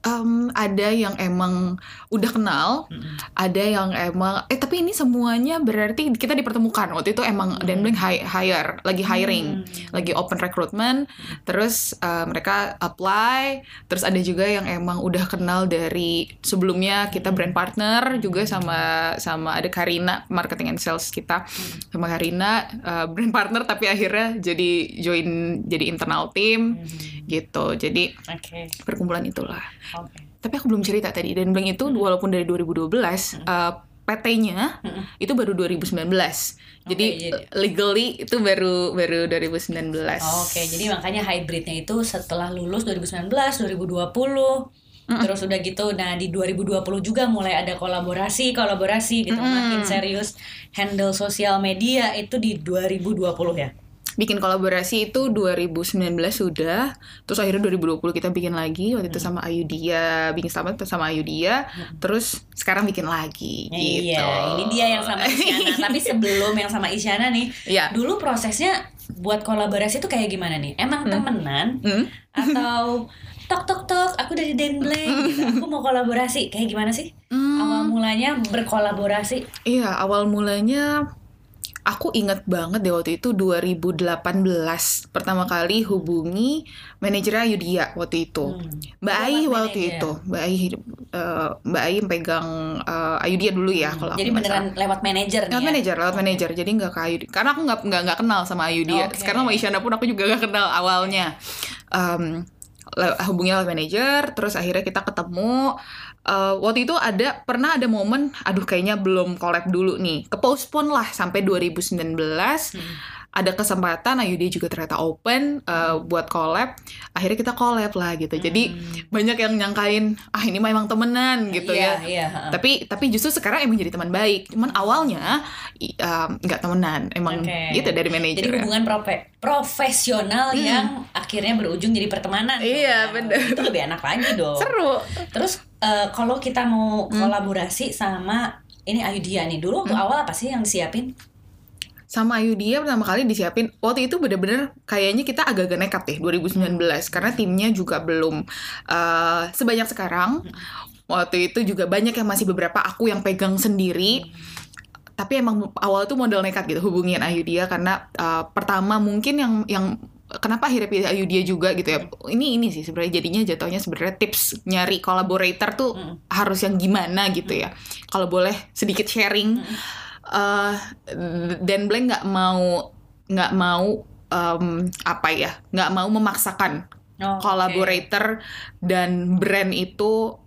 Um, ada yang emang udah kenal, hmm. ada yang emang, eh tapi ini semuanya berarti kita dipertemukan. Waktu itu emang hmm. Denbleng hi- hire, lagi hiring, hmm. lagi open recruitment, hmm. terus uh, mereka apply, terus ada juga yang emang udah kenal dari sebelumnya kita brand partner juga sama sama ada Karina, marketing and sales kita hmm. sama Karina, uh, brand partner tapi akhirnya jadi join jadi internal team hmm. gitu. Jadi okay. perkumpulan itulah. Okay. Tapi aku belum cerita tadi. Denbleng itu hmm. walaupun dari dua ribu dua belas hmm. uh, P T-nya hmm. itu baru dua ribu sembilan belas. Okay, jadi yeah. legally itu baru baru dua ribu sembilan belas. Oke, okay, jadi makanya hybridnya itu setelah lulus dua ribu sembilan belas, dua ribu dua puluh. Mm-mm. Terus udah gitu, nah di dua ribu dua puluh juga mulai ada kolaborasi-kolaborasi gitu. Mm-mm. Makin serius handle sosial media itu di dua ribu dua puluh ya. Bikin kolaborasi itu dua ribu sembilan belas sudah, terus akhirnya dua ribu dua puluh kita bikin lagi, waktu itu sama Ayudia, bikin sama sama Ayudia, hmm. terus sekarang bikin lagi. Ya, gitu. Iya, ini dia yang sama Isyana. Tapi sebelum yang sama Isyana nih, ya. dulu prosesnya buat kolaborasi itu kayak gimana nih? Emang hmm. temenan hmm? atau tok tok tok? Aku dari Denbleng, gitu. Aku mau kolaborasi. Kayak gimana sih? Hmm. Awal mulanya berkolaborasi? Iya, awal mulanya. Aku ingat banget deh waktu itu dua ribu delapan belas pertama kali hubungi manajer Ayudia waktu itu. hmm. Mbak Ai waktu manager. itu Mbak Ai uh, Mbak Ai pegang uh, Ayudia dulu ya. hmm. Kalau jadi beneran masalah. lewat manajer nih. Lewat ya? manajer, lewat okay. manajer. Jadi nggak ke Ayudia karena aku nggak nggak nggak kenal sama Ayudia. Okay. Sekarang sama Isyana pun aku juga nggak kenal awalnya. Um, hubungnya lewat manajer, terus akhirnya kita ketemu. Uh, waktu itu ada pernah ada momen, aduh kayaknya belum collab dulu nih, kepostpone lah sampai dua ribu sembilan belas. hmm. Ada kesempatan, Ayudia juga ternyata open uh, buat collab, akhirnya kita collab lah gitu. hmm. Jadi banyak yang nyangkain, ah ini mah emang temenan gitu. yeah, ya yeah. Tapi tapi justru sekarang emang jadi teman baik, cuman awalnya nggak uh, temenan emang okay. gitu dari manajer. Jadi hubungan ya. prope profesional hmm. yang akhirnya berujung jadi pertemanan. Iya, benar. Itu lebih enak lagi dong. Seru. Terus uh, kalau kita mau hmm. kolaborasi sama ini Ayudia nih, dulu waktu hmm. awal apa sih yang disiapin? Sama Ayudia pertama kali disiapin waktu itu bener-bener kayaknya kita agak-agak nekat deh dua ribu sembilan belas, karena timnya juga belum uh, sebanyak sekarang. Waktu itu juga banyak yang masih beberapa aku yang pegang sendiri. hmm. Tapi emang awal tuh modal nekat gitu hubungin Ayudia karena uh, pertama mungkin yang yang kenapa akhirnya pilih Ayudia juga gitu ya. Ini ini sih sebenarnya jadinya jatuhnya sebenarnya tips nyari collaborator tuh hmm. harus yang gimana gitu ya. Kalau boleh sedikit sharing, uh, Denbleng nggak mau nggak mau um, apa ya nggak mau memaksakan oh, collaborator okay. dan brand itu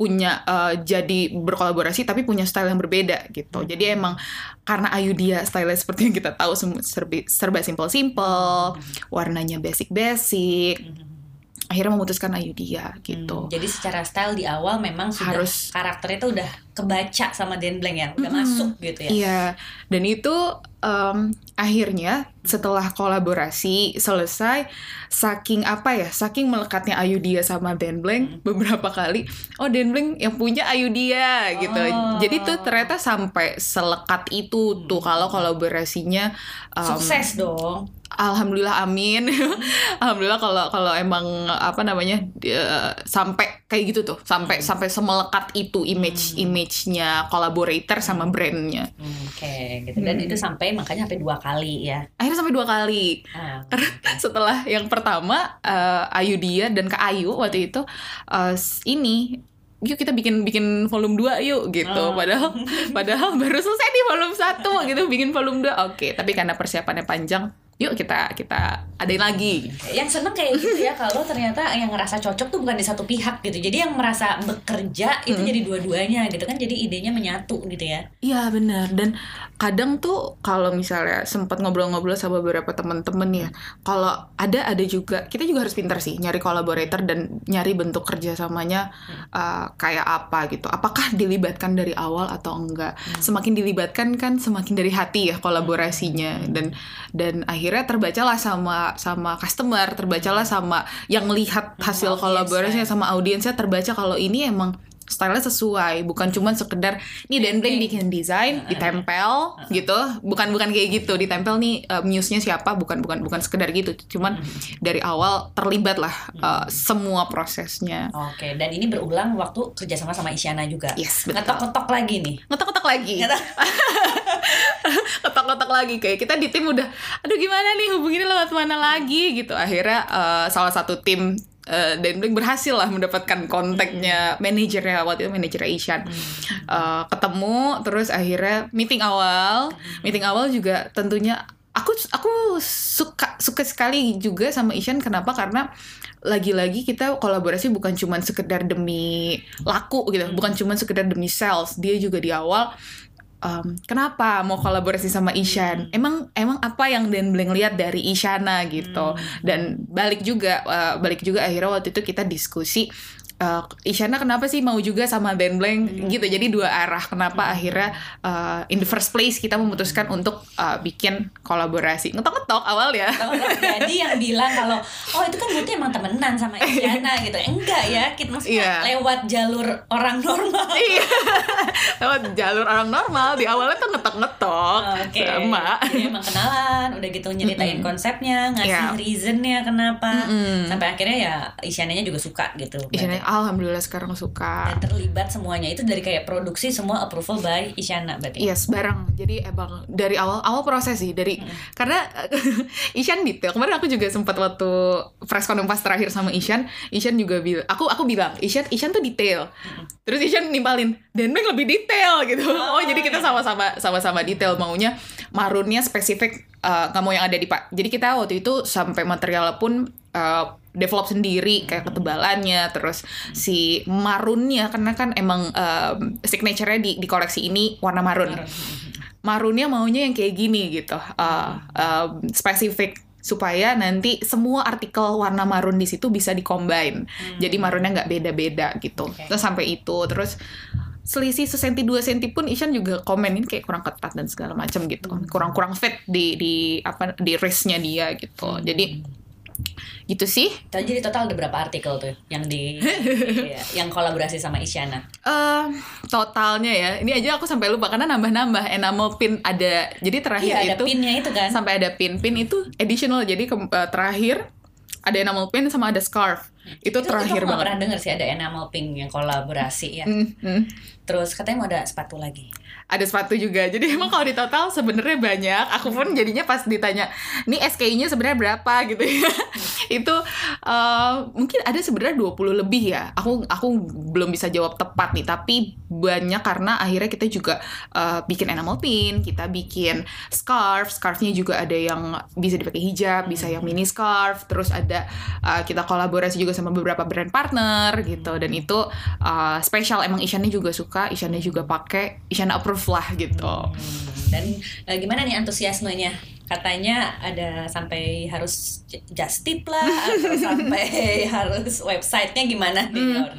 punya uh, jadi berkolaborasi tapi punya style yang berbeda gitu. Jadi emang karena Ayudia style-nya seperti yang kita tahu serba, serba simple-simple, warnanya basic-basic, akhirnya memutuskan Ayudia gitu. Hmm, jadi secara style di awal memang sudah harus, karakternya tuh udah kebaca sama Denbleng ya, udah mm-hmm. masuk gitu ya. Iya, dan itu um, akhirnya setelah kolaborasi selesai, saking apa ya, saking melekatnya Ayudia sama Denbleng, hmm. beberapa kali, oh Denbleng yang punya Ayudia gitu. Oh. Jadi tuh ternyata sampai selekat itu tuh kalau kolaborasinya um, sukses dong. Alhamdulillah, amin. Alhamdulillah kalau kalau emang apa namanya uh, sampai kayak gitu tuh, sampai hmm. sampai semelekat itu image hmm. image-nya collaborator sama brand-nya. Hmm, Oke, okay, gitu. Dan hmm. itu sampai makanya sampai dua kali ya. Akhirnya sampai dua kali. Hmm. Setelah yang pertama uh, Ayudia dan Kak Ayu waktu itu uh, ini yuk kita bikin bikin volume dua yuk gitu. Oh. Padahal padahal baru selesai nih volume satu gitu, bikin volume dua. Oke, okay, tapi karena persiapannya panjang, yuk kita kita adain lagi. Yang seneng kayak gitu ya, kalau ternyata yang ngerasa cocok tuh bukan di satu pihak gitu. Jadi yang merasa bekerja itu hmm. jadi dua-duanya gitu kan. Jadi idenya menyatu gitu ya. Iya benar. Dan kadang tuh kalau misalnya sempat ngobrol-ngobrol sama beberapa teman-teman ya, kalau ada ada juga kita juga harus pintar sih nyari kolaborator dan nyari bentuk kerjasamanya uh, kayak apa gitu. Apakah dilibatkan dari awal atau enggak? Hmm. Semakin dilibatkan kan semakin dari hati ya kolaborasinya, dan dan akhirnya akhirnya terbacalah sama sama customer, terbacalah sama yang lihat hasil kolaborasinya sama audiensnya, terbaca kalau ini emang style-nya sesuai, bukan cuma sekedar nih Denbleng bikin desain ditempel gitu, bukan bukan kayak gitu ditempel nih uh, muse-nya siapa, bukan bukan bukan sekedar gitu, cuman dari awal terlibat lah uh, semua prosesnya. Oke, dan ini berulang waktu kerjasama sama Isyana juga. Yes, betul. Ngetok-ngetok lagi nih. Ngetok-ngetok lagi. Ketok-ketok lagi, kayak kita di tim udah aduh gimana nih hubunginnya lewat mana lagi gitu. Akhirnya uh, salah satu tim uh, Denbleng berhasil lah mendapatkan kontaknya mm-hmm. manajernya, waktu itu manajer Asian mm-hmm. uh, ketemu, terus akhirnya meeting awal mm-hmm. meeting awal juga tentunya aku aku suka suka sekali juga sama Isyana. Kenapa? Karena lagi-lagi kita kolaborasi bukan cuma sekedar demi laku gitu, mm-hmm. bukan cuma sekedar demi sales. Dia juga di awal Um, kenapa mau kolaborasi sama Isyan? Hmm. Emang emang apa yang Denbleng lihat dari Isyana gitu. Hmm. Dan balik juga uh, balik juga akhirnya waktu itu kita diskusi uh, Isyana kenapa sih mau juga sama Denbleng hmm. gitu. Jadi dua arah. Kenapa hmm. akhirnya uh, in the first place kita memutuskan untuk uh, bikin kolaborasi. Ngetok-ngetok awal ya. Jadi yang bilang kalau oh itu kan butuh emang temenan sama Isyana gitu. Enggak ya, kita maksudnya yeah. lewat jalur orang normal. Iya. Lewat jalur orang normal. Di awalnya tuh ngetok-ngetok okay. sama jadi emang kenalan, udah gitu nyeritain mm-hmm. konsepnya, ngasih yeah. reasonnya kenapa mm-hmm. sampai akhirnya ya Isyananya juga suka gitu. Isyana alhamdulillah sekarang suka. Dan terlibat semuanya itu dari kayak produksi semua approval by Isyana berarti. Yes, bareng. Jadi emang dari awal awal proses sih dari mm-hmm. karena Isyan detail. Kemarin aku juga sempat waktu press conference terakhir sama Isyan, Isyan juga bilang, aku aku bilang Isyan Isyan tuh detail. Mm-hmm. Terus Isyan nimpalin Denbleng lebih detail gitu. Oh, oh jadi kita sama-sama sama-sama detail, maunya marunnya spesifik, nggak uh, mau yang ada di pak. Jadi kita waktu itu sampai material pun uh, develop sendiri kayak ketebalannya, terus si marunnya karena kan emang uh, signature-nya di, di koleksi ini warna marun. Marunnya maunya yang kayak gini gitu, uh, uh, spesifik, supaya nanti semua artikel warna marun di situ bisa dikombin. Hmm. Jadi marunnya nggak beda-beda gitu. Okay. Terus sampai itu, terus selisih sesenti dua senti pun Isyan juga komenin kayak kurang ketat dan segala macam gitu, kurang-kurang fit di di apa di wristnya dia gitu. Jadi gitu sih. Jadi total ada berapa artikel tuh yang di ya, yang kolaborasi sama Isyana? Uh, totalnya ya, ini aja aku sampai lupa karena nambah-nambah enamel pin ada. Jadi terakhir iya, ada itu, pinnya itu kan? Sampai ada pin pin itu additional. Jadi ke, uh, terakhir ada enamel pin sama ada scarf. Itu, itu terakhir itu banget. Aku pernah denger sih ada enamel pink yang kolaborasi ya. Mm-hmm. Terus katanya mau ada sepatu lagi. Ada sepatu juga. Jadi emang kalau di total sebenarnya banyak. Aku pun jadinya pas ditanya, "Nih S K U-nya sebenarnya berapa?" gitu ya. Itu uh, mungkin ada sebenarnya dua puluh lebih ya. Aku aku belum bisa jawab tepat nih, tapi banyak karena akhirnya kita juga uh, bikin enamel pin, kita bikin scarf. Scarf-nya juga ada yang bisa dipakai hijab, bisa yang mini scarf, terus ada uh, kita kolaborasi juga sama beberapa brand partner gitu. Dan itu uh, spesial, emang Isyana juga suka, Isyana juga pakai, Isyana approve lah gitu. Hmm. Dan uh, gimana nih antusiasmenya katanya ada sampai harus just tip lah atau sampai harus websitenya gimana deh. Hmm.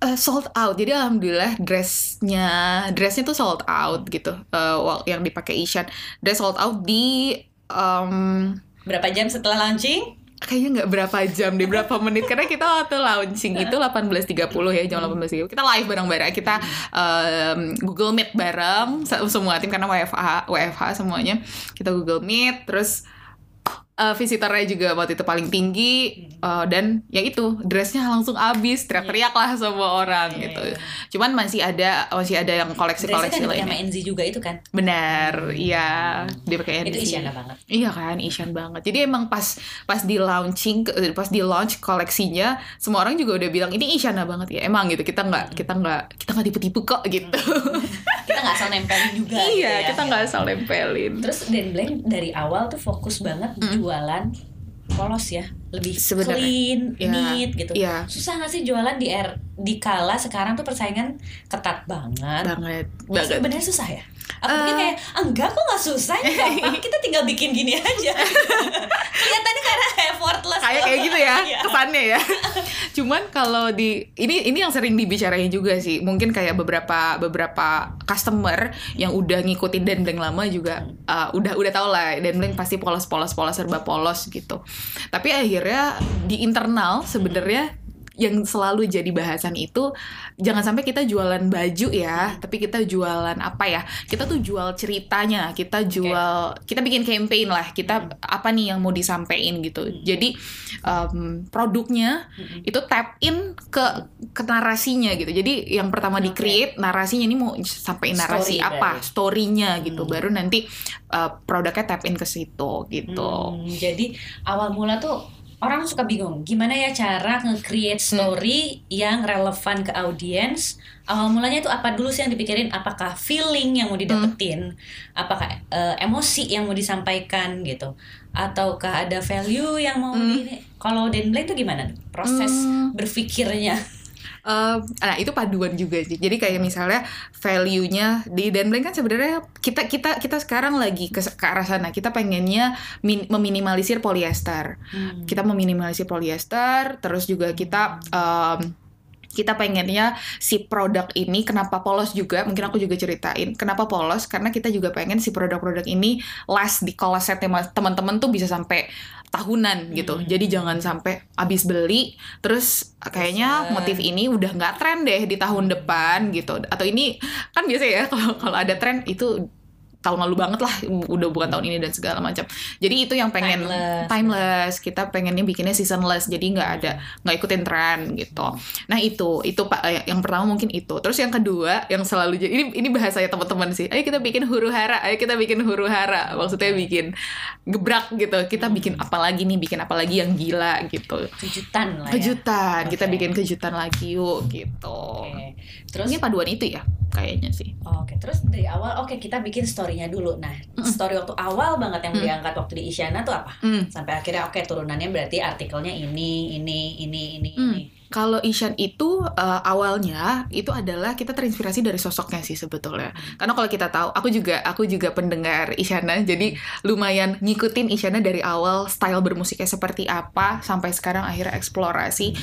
Uh, sold out, jadi alhamdulillah dressnya dressnya tuh sold out gitu. Uh, yang dipakai Isyana dress sold out di um, berapa jam setelah launching? Kayaknya nggak berapa jam deh, berapa menit, karena kita waktu launching itu delapan belas tiga puluh ya, jam delapan belas tiga puluh kita live bareng-bareng, kita um, Google Meet bareng semua tim karena W F H W F H semuanya, kita Google Meet, terus uh, visitornya juga waktu itu paling tinggi, uh, dan ya itu dressnya langsung habis, teriak-teriak lah semua orang gitu. Cuman masih ada masih ada yang koleksi-koleksi lainnya. Dressnya kan sama Enzy juga itu kan? Benar, iya, dia pakai Enzy. Itu Isyana banget. Iya kan, Isyana banget. Jadi emang pas pas di launching, pas di launch koleksinya, semua orang juga udah bilang ini Isyana banget ya. Emang gitu, kita nggak kita nggak kita nggak tipu-tipu kok gitu. Kita nggak asal nempelin juga. Iya, gitu ya. Kita nggak asal nempelin. Terus Denbleng dari awal tuh fokus banget mm. jualan polos ya, lebih sebenernya clean, ya, neat gitu. Ya. Susah nggak sih jualan di air di kala sekarang tuh persaingan ketat banget. Banget. Banget. Bener susah ya? Aku uh, mungkin kayak enggak kok nggak susah, gampang. Kita tinggal bikin gini aja. Kelihatannya karena effortless. Kayak kayak gitu ya, kesannya ya. Cuman kalau di ini ini yang sering dibicarain juga sih. Mungkin kayak beberapa beberapa customer yang udah ngikutin Denbleng lama juga uh, udah udah tau lah Denbleng pasti polos-polos polos serba polos gitu. Tapi akhirnya di internal sebenarnya yang selalu jadi bahasan itu jangan sampai kita jualan baju ya, tapi kita jualan apa ya? Kita tuh jual ceritanya, kita jual, okay. Kita bikin campaign lah, kita apa nih yang mau disampaikan gitu. Jadi um, produknya itu tap in ke, ke narasinya gitu. Jadi yang pertama di create narasinya, ini mau sampaikan narasi story apa, dari storynya gitu. Hmm. Baru nanti uh, produknya tap in ke situ gitu. Hmm, jadi awal mula tuh orang suka bingung, gimana ya cara nge-create story hmm. yang relevan ke audiens. Awal mulanya itu apa dulu sih yang dipikirin? Apakah feeling yang mau didapetin? Hmm. Apakah uh, emosi yang mau disampaikan gitu? Ataukah ada value yang mau hmm. di... Kalau Denbleng itu gimana proses hmm. berpikirnya? Uh, nah itu paduan juga sih. Jadi kayak misalnya value-nya di Denbleng kan sebenarnya kita kita kita sekarang lagi ke, ke arah sana. Kita pengennya min, meminimalisir polyester. Hmm. Kita meminimalisir polyester, terus juga kita um, kita pengennya si produk ini kenapa polos juga, mungkin aku juga ceritain kenapa polos, karena kita juga pengen si produk-produk ini last di kloset teman-teman tuh bisa sampai tahunan gitu. Hmm. Jadi jangan sampai abis beli terus kayaknya motif ini udah nggak tren deh di tahun depan gitu, atau ini kan biasa ya kalau kalau ada tren itu tahun lalu banget lah, udah bukan tahun ini dan segala macam. Jadi itu yang pengen timeless, timeless. Kita pengennya bikinnya seasonless, jadi nggak ada nggak ikutin tren gitu. Nah itu itu pak yang pertama mungkin itu. Terus yang kedua yang selalu ini ini bahasanya teman-teman sih. Ayo kita bikin huru hara, ayo kita bikin huru hara. Maksudnya bikin gebrak gitu. Kita bikin apa lagi nih? Bikin apa lagi yang gila gitu? Kejutan lah. Ya. Kejutan. Okay. Kita bikin kejutan lagi yuk gitu. Okay. Terus ini paduan itu ya kayaknya sih. Oh, oke. Okay. Terus dari awal oke okay, kita bikin story nya dulu. Nah, story waktu awal banget yang mm. diangkat waktu di Isyana tuh apa? Mm. Sampai akhirnya oke okay, turunannya berarti artikelnya ini, ini, ini, ini, mm. ini. Kalau Isyana itu uh, awalnya itu adalah kita terinspirasi dari sosoknya sih sebetulnya. Hmm. Karena kalau kita tahu, aku juga aku juga pendengar Isyana, jadi lumayan ngikutin Isyana dari awal style bermusiknya seperti apa sampai sekarang akhirnya eksplorasi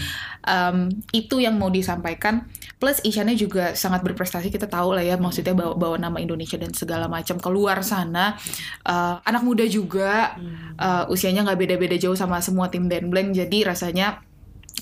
um, itu yang mau disampaikan. Plus Isyana juga sangat berprestasi, kita tahu lah ya, maksudnya bawa, bawa nama Indonesia dan segala macam keluar sana. Uh, anak muda juga uh, usianya nggak beda-beda jauh sama semua tim Denbleng, jadi rasanya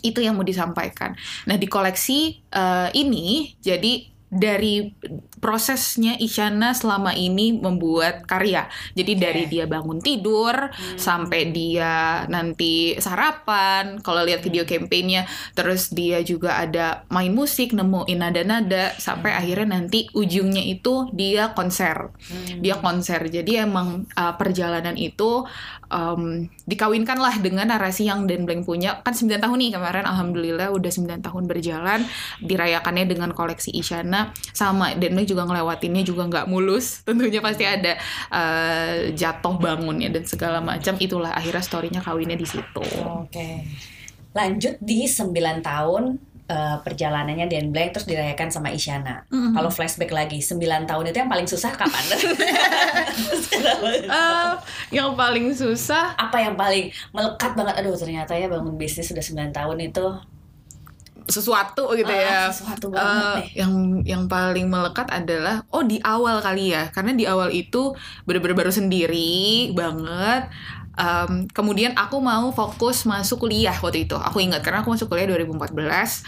itu yang mau disampaikan. Nah di koleksi uh, ini, jadi dari prosesnya Isyana selama ini membuat karya. Jadi okay. dari dia bangun tidur hmm. sampai dia nanti sarapan. Kalau lihat video campaign-nya, terus dia juga ada main musik, nemuin nada-nada sampai hmm. akhirnya nanti ujungnya itu dia konser. Hmm. Dia konser. Jadi emang uh, perjalanan itu Um, dikawinkanlah dengan narasi yang Denbleng punya. Kan sembilan tahun nih kemarin, alhamdulillah udah sembilan tahun berjalan, dirayakannya dengan koleksi Isyana. Sama Denbleng juga ngelewatinnya juga gak mulus, tentunya pasti ada uh, jatuh bangunnya dan segala macam. Itulah akhirnya story-nya kawinnya di situ. Oke. Lanjut di sembilan tahun Uh, perjalanannya Denbleng terus dirayakan sama Isyana. Mm-hmm. Kalau flashback lagi sembilan tahun itu yang paling susah kapan? uh, yang paling susah apa yang paling melekat banget? Aduh ternyata ya bangun bisnis sudah sembilan tahun itu sesuatu gitu ya. Uh, sesuatu banget uh, yang yang paling melekat adalah oh di awal kali ya, karena di awal itu benar-benar baru sendiri banget. Um, kemudian aku mau fokus masuk kuliah waktu itu. Aku ingat karena aku masuk kuliah dua ribu empat belas.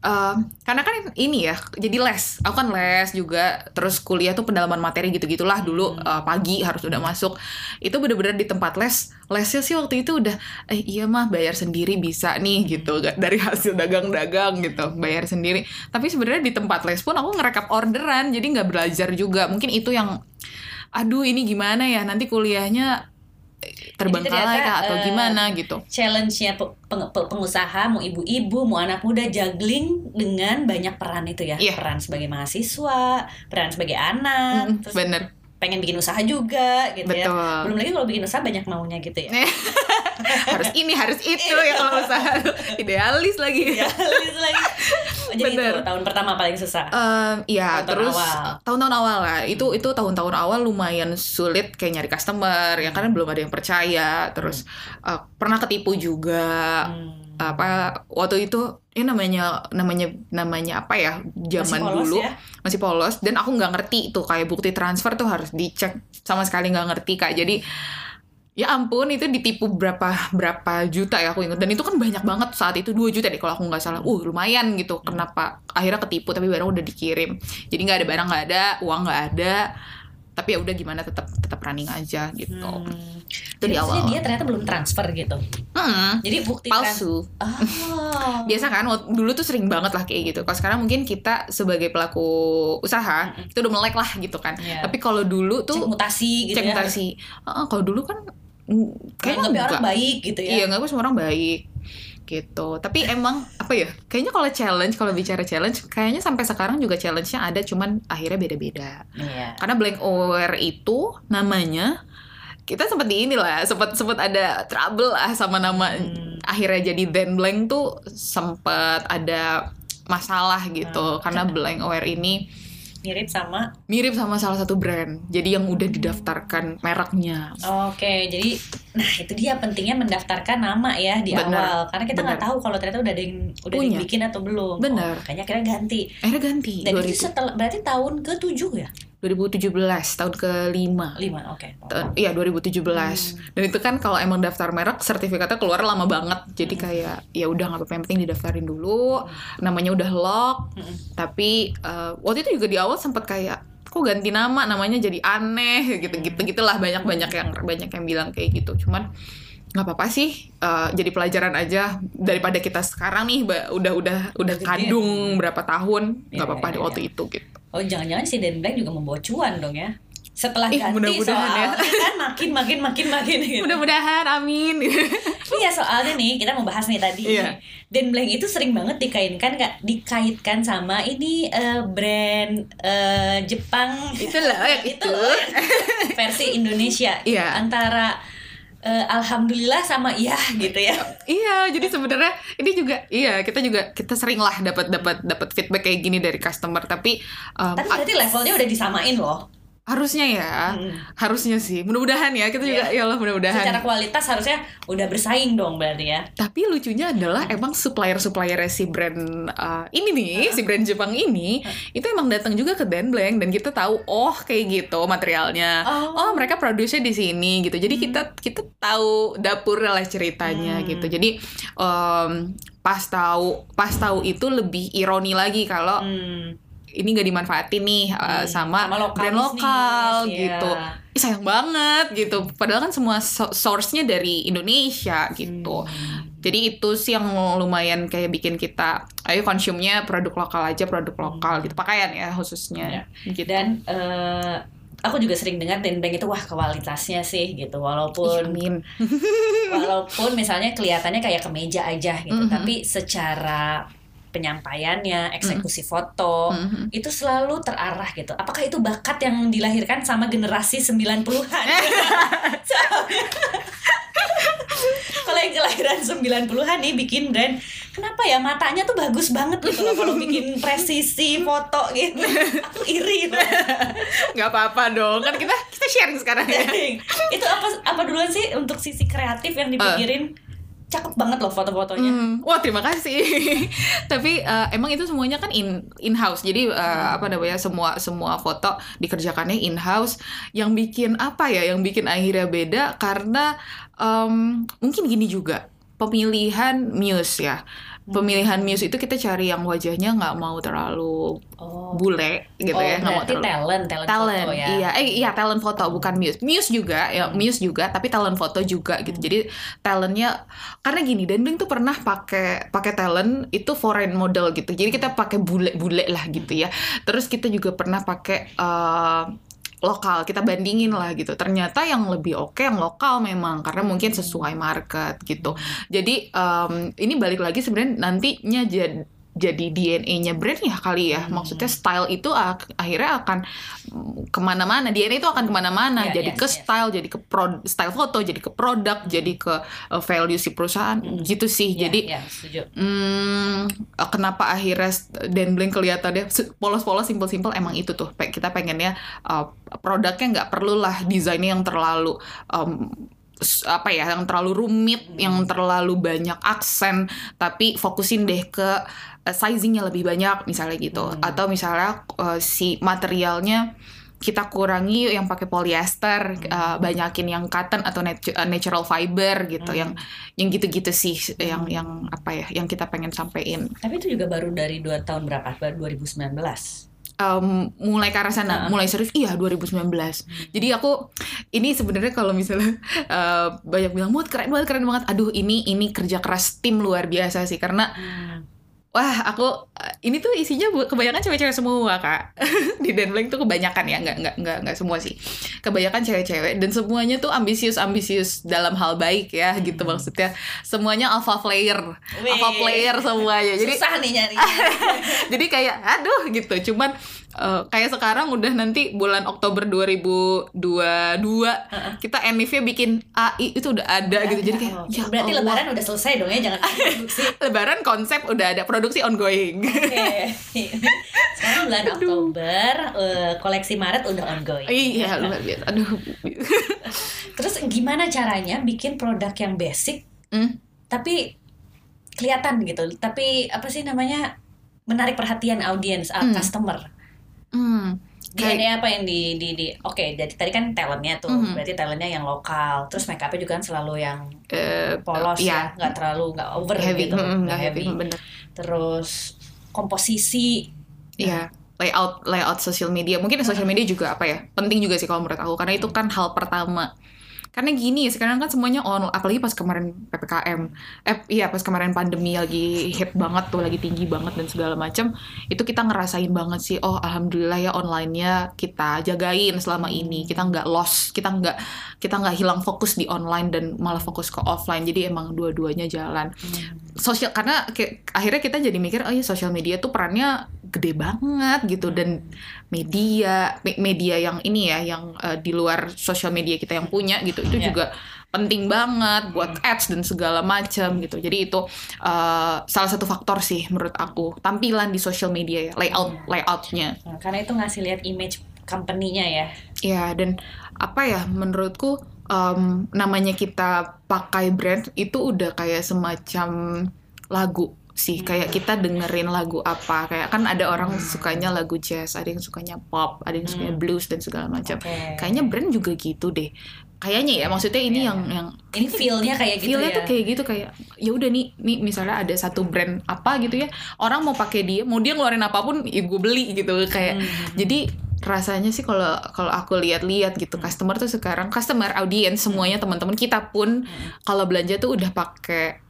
Um, karena kan ini ya, jadi les. Aku kan les juga. Terus kuliah tuh pendalaman materi gitu-gitulah dulu. Uh, pagi harus udah masuk. Itu bener-bener di tempat les. Lesnya sih waktu itu udah, eh iya mah bayar sendiri bisa nih gitu. Dari hasil dagang-dagang gitu, bayar sendiri. Tapi sebenarnya di tempat les pun aku ngerekap orderan. Jadi nggak belajar juga. Mungkin itu yang, aduh ini gimana ya nanti kuliahnya terbengkalai kah atau gimana uh, gitu. Challenge-nya peng- pengusaha, mau ibu-ibu, mau anak muda, juggling dengan banyak peran itu ya. Yeah. Peran sebagai mahasiswa, peran sebagai anak, mm, terus bener. Pengen bikin usaha juga gitu. Betul. Ya. Belum lagi kalau bikin usaha banyak maunya gitu ya. Harus ini, harus itu ya kalau usaha. Idealis lagi. Idealis lagi. Jadi bener. Itu tahun pertama paling susah. Um, iya, terus awal. tahun-tahun awal lah. Itu itu tahun-tahun awal lumayan sulit kayak nyari customer ya karena belum ada yang percaya. Terus hmm. uh, pernah ketipu juga. Hmm. Apa waktu itu ini namanya namanya namanya apa ya zaman dulu ya? Masih polos dan aku nggak ngerti tuh kayak bukti transfer tuh harus dicek sama sekali nggak ngerti Kak. Jadi ya ampun itu ditipu berapa berapa juta ya aku ingat dan itu kan banyak banget saat itu dua juta deh kalau aku nggak salah. Uh lumayan gitu. Kenapa akhirnya ketipu tapi barang udah dikirim. Jadi nggak ada barang nggak ada uang nggak ada. Tapi ya udah gimana tetap tetap running aja gitu. Hmm. Itu di awal. Dia ternyata belum transfer gitu. Hmm. Jadi bukti palsu. Kan? Oh. Biasa kan dulu tuh sering banget lah kayak gitu. Kalau sekarang mungkin kita sebagai pelaku usaha mm-hmm. itu udah melek lah gitu kan. Yeah. Tapi kalau dulu tuh cek mutasi gitu. Cek ya. mutasi. Heeh, kalau dulu kan kayaknya nggak orang baik gitu ya. Iya, nggak semua orang baik gitu. Tapi emang apa ya? Kayaknya kalau challenge, kalau bicara challenge, kayaknya sampai sekarang juga challenge-nya ada, cuman akhirnya beda-beda. Yeah. Karena Blankwear itu namanya kita sempat di inilah, sempat sempat ada trouble lah sama nama hmm. akhirnya jadi Dan Blank tuh sempat ada masalah gitu hmm. karena Blankwear ini mirip sama mirip sama salah satu brand. Jadi yang udah didaftarkan mereknya. Oke, jadi nah itu dia pentingnya mendaftarkan nama ya di bener, awal karena kita nggak tahu kalau ternyata udah ada yang udah Punya. dibikin atau belum. Bener. Oh, makanya akhirnya ganti. Akhirnya ganti. Dan dua ribu. Itu setelah berarti tahun ke tujuh ya? dua ribu tujuh belas tahun ke lima. lima, oke. Iya, dua ribu tujuh belas. Hmm. Dan itu kan kalau emang daftar merek sertifikatnya keluar lama banget. Jadi hmm. kayak ya udah enggak apa-apa yang penting didaftarin dulu. Hmm. Namanya udah lock. Hmm. Tapi uh, waktu itu juga di awal sempat kayak kok ganti nama namanya jadi aneh gitu-gitu gitulah banyak-banyak yang banyak yang bilang kayak gitu. Cuman nggak apa-apa sih, uh, jadi pelajaran aja daripada kita sekarang nih ba, udah udah udah Begitu kadung ya. berapa tahun nggak ya, apa-apa ya, di waktu ya. itu gitu. Oh jangan-jangan si Dan Blank juga membawa cuan dong ya setelah Ih, ganti mudah-mudahan soal ya. kan makin makin makin makin gitu. Mudah-mudahan amin. Iya soalnya nih kita mau bahas nih tadi yeah. Dan Blank itu sering banget dikaitkan dikaitkan sama ini uh, brand uh, Jepang itulah ya, itu loh, versi Indonesia yeah. antara Uh, alhamdulillah sama iya gitu ya. Iya, jadi sebenarnya ini juga iya, kita juga kita sering lah dapat dapat dapat feedback kayak gini dari customer tapi um, tapi berarti levelnya udah disamain loh. Harusnya ya. Hmm. Harusnya sih. Mudah-mudahan ya kita yeah. juga ya Allah mudah-mudahan. Secara kualitas harusnya udah bersaing dong berarti ya. Tapi lucunya adalah emang supplier-supplier si brand uh, ini nih, uh-huh. si brand Jepang ini uh-huh. itu emang datang juga ke Denbleng dan kita tahu oh kayak gitu materialnya. Oh, oh mereka produce-nya di sini gitu. Jadi hmm. kita kita tahu dapurnya lah ceritanya hmm. gitu. Jadi um, pas tahu pas tahu itu lebih ironi lagi kalau hmm. ini gak dimanfaatin nih uh, hmm, sama, sama lokal brand lokal nih, gitu yeah. Ih, sayang banget gitu padahal kan semua so- source-nya dari Indonesia gitu hmm. Jadi itu sih yang lumayan kayak bikin kita ayo konsumnya produk lokal aja produk lokal gitu pakaian ya khususnya yeah. gitu. Dan uh, aku juga sering dengar Denbleng itu wah kualitasnya sih gitu walaupun Yamin. walaupun misalnya kelihatannya kayak kemeja aja gitu mm-hmm. tapi secara penyampaiannya, eksekusi mm-hmm. foto mm-hmm. itu selalu terarah gitu. Apakah itu bakat yang dilahirkan sama generasi sembilan puluhan? Kalau yang kelahiran sembilan puluhan nih bikin brand kenapa ya matanya tuh bagus banget gitu loh kalau bikin presisi foto gitu. Aku iri itu. Nggak apa-apa dong, kan kita kita sharing sekarang ya. Itu apa apa duluan sih untuk sisi kreatif yang dipikirin? Uh. Cakep banget loh foto-fotonya. Mm. Wah, terima kasih. Tapi uh, emang itu semuanya kan in in house. Jadi uh, apa namanya semua semua foto dikerjakannya in house. Yang bikin apa ya? Yang bikin akhirnya beda karena um, mungkin gini juga pemilihan muse ya. Pemilihan muse itu kita cari yang wajahnya nggak mau terlalu oh. bule gitu oh, ya, nggak mau terlalu talent, talent, talent foto ya. Iya, eh, iya talent foto bukan muse, muse juga, ya muse juga, tapi talent foto juga gitu. Hmm. Jadi talentnya karena gini, Denbleng tuh pernah pakai pakai talent itu foreign model gitu. Jadi kita pakai bule-bule lah gitu ya. Terus kita juga pernah pakai uh, lokal, kita bandingin lah gitu. Ternyata yang lebih oke yang lokal memang karena mungkin sesuai market gitu. Jadi um, ini balik lagi sebenarnya nantinya jadi jadi D N A-nya brand ya kali ya. Maksudnya style itu ak- akhirnya akan kemana-mana. D N A itu akan kemana-mana. Yeah, jadi yes, ke style, yes. jadi ke pro- style foto, jadi ke produk, mm-hmm. jadi ke uh, value si perusahaan. Mm-hmm. Gitu sih. Yeah, jadi yeah, setuju. Hmm, kenapa akhirnya Denbleng kelihatannya polos-polos, simpel-simpel emang itu tuh. Kita pengennya uh, produknya nggak perlulah desainnya yang terlalu... Um, apa ya yang terlalu rumit, yang terlalu banyak aksen, tapi fokusin deh ke sizingnya lebih banyak misalnya gitu, hmm. atau misalnya uh, si materialnya kita kurangi yang pakai polyester, hmm. uh, banyakin yang cotton atau natu- natural fiber gitu, hmm. yang yang gitu-gitu sih, hmm. yang yang apa ya, yang kita pengen sampein. Tapi itu juga baru dari dua tahun berapa? Baru dua ribu sembilan belas. Um, mulai ke arah sana, uh-huh. mulai serius, iya dua ribu sembilan belas. Jadi aku ini sebenarnya kalau misalnya uh, banyak bilang mood keren banget, keren banget. Aduh ini ini kerja keras tim luar biasa sih karena hmm. wah aku ini tuh isinya kebanyakan cewek-cewek semua kak. Di Denbleng tuh kebanyakan ya, nggak nggak nggak nggak semua sih. Kebanyakan cewek-cewek dan semuanya tuh ambisius-ambisius dalam hal baik ya gitu maksudnya. Semuanya alpha player, Wee. alpha player semuanya. Jadi susah nih nyari. Jadi kayak aduh gitu. Cuman Uh, kayak sekarang udah nanti bulan Oktober dua ribu dua puluh dua uh-uh. kita N I F-nya bikin A I itu udah ada ya, gitu jadi kayak ya berarti Allah. Lebaran udah selesai dong ya jangan produksi. Lebaran konsep udah ada produksi ongoing. Okay. Sekarang bulan aduh. Oktober uh, koleksi Maret udah ongoing. Iya luar biasa. Aduh. Terus gimana caranya bikin produk yang basic mm. tapi kelihatan gitu tapi apa sih namanya menarik perhatian audiens mm. customer. Hmm, D N A apa yang di di di oke okay, jadi tadi kan talentnya tuh mm-hmm. berarti talentnya yang lokal terus make upnya juga kan selalu yang uh, polos uh, yeah. ya nggak terlalu nggak over heavy, gitu nggak heavy, heavy. Bener. Terus komposisi ya yeah. layout layout sosial media mungkin sosial media juga apa ya penting juga sih kalau menurut aku karena itu kan hal pertama. Karena gini, sekarang kan semuanya on, apalagi pas kemarin P P K M, eh iya pas kemarin pandemi lagi hit banget tuh, lagi tinggi banget dan segala macam, itu kita ngerasain banget sih, oh alhamdulillah ya online-nya kita jagain selama ini, kita nggak lost, kita nggak kita nggak hilang fokus di online dan malah fokus ke offline, jadi emang dua-duanya jalan. Sosial karena ke, akhirnya kita jadi mikir, oh ya sosial media tuh perannya gede banget gitu dan media me- media yang ini ya, yang uh, di luar sosial media kita yang punya gitu. Itu yeah. juga penting banget buat ads dan segala macam gitu. Jadi itu uh, salah satu faktor sih menurut aku tampilan di social media ya, layout yeah. layoutnya. Nah, karena itu ngasih lihat image company-nya ya. Iya yeah, dan apa ya menurutku um, namanya kita pakai brand itu udah kayak semacam lagu sih kayak kita dengerin lagu apa kayak kan ada orang sukanya lagu jazz, ada yang sukanya pop, ada yang sukanya blues dan segala macam. Okay. Kayaknya brand juga gitu deh. Kayaknya ya maksudnya ini yeah. yang yang ini feel-nya kayak gitu feel-nya ya. Tuh kayak gitu kayak ya udah nih nih misalnya ada satu brand apa gitu ya. Orang mau pakai dia, mau dia ngeluarin apapun, ya gue beli gitu kayak. Hmm. Jadi rasanya sih kalau kalau aku lihat-lihat gitu hmm. customer tuh sekarang customer audience semuanya teman-teman kita pun hmm. kalau belanja tuh udah pakai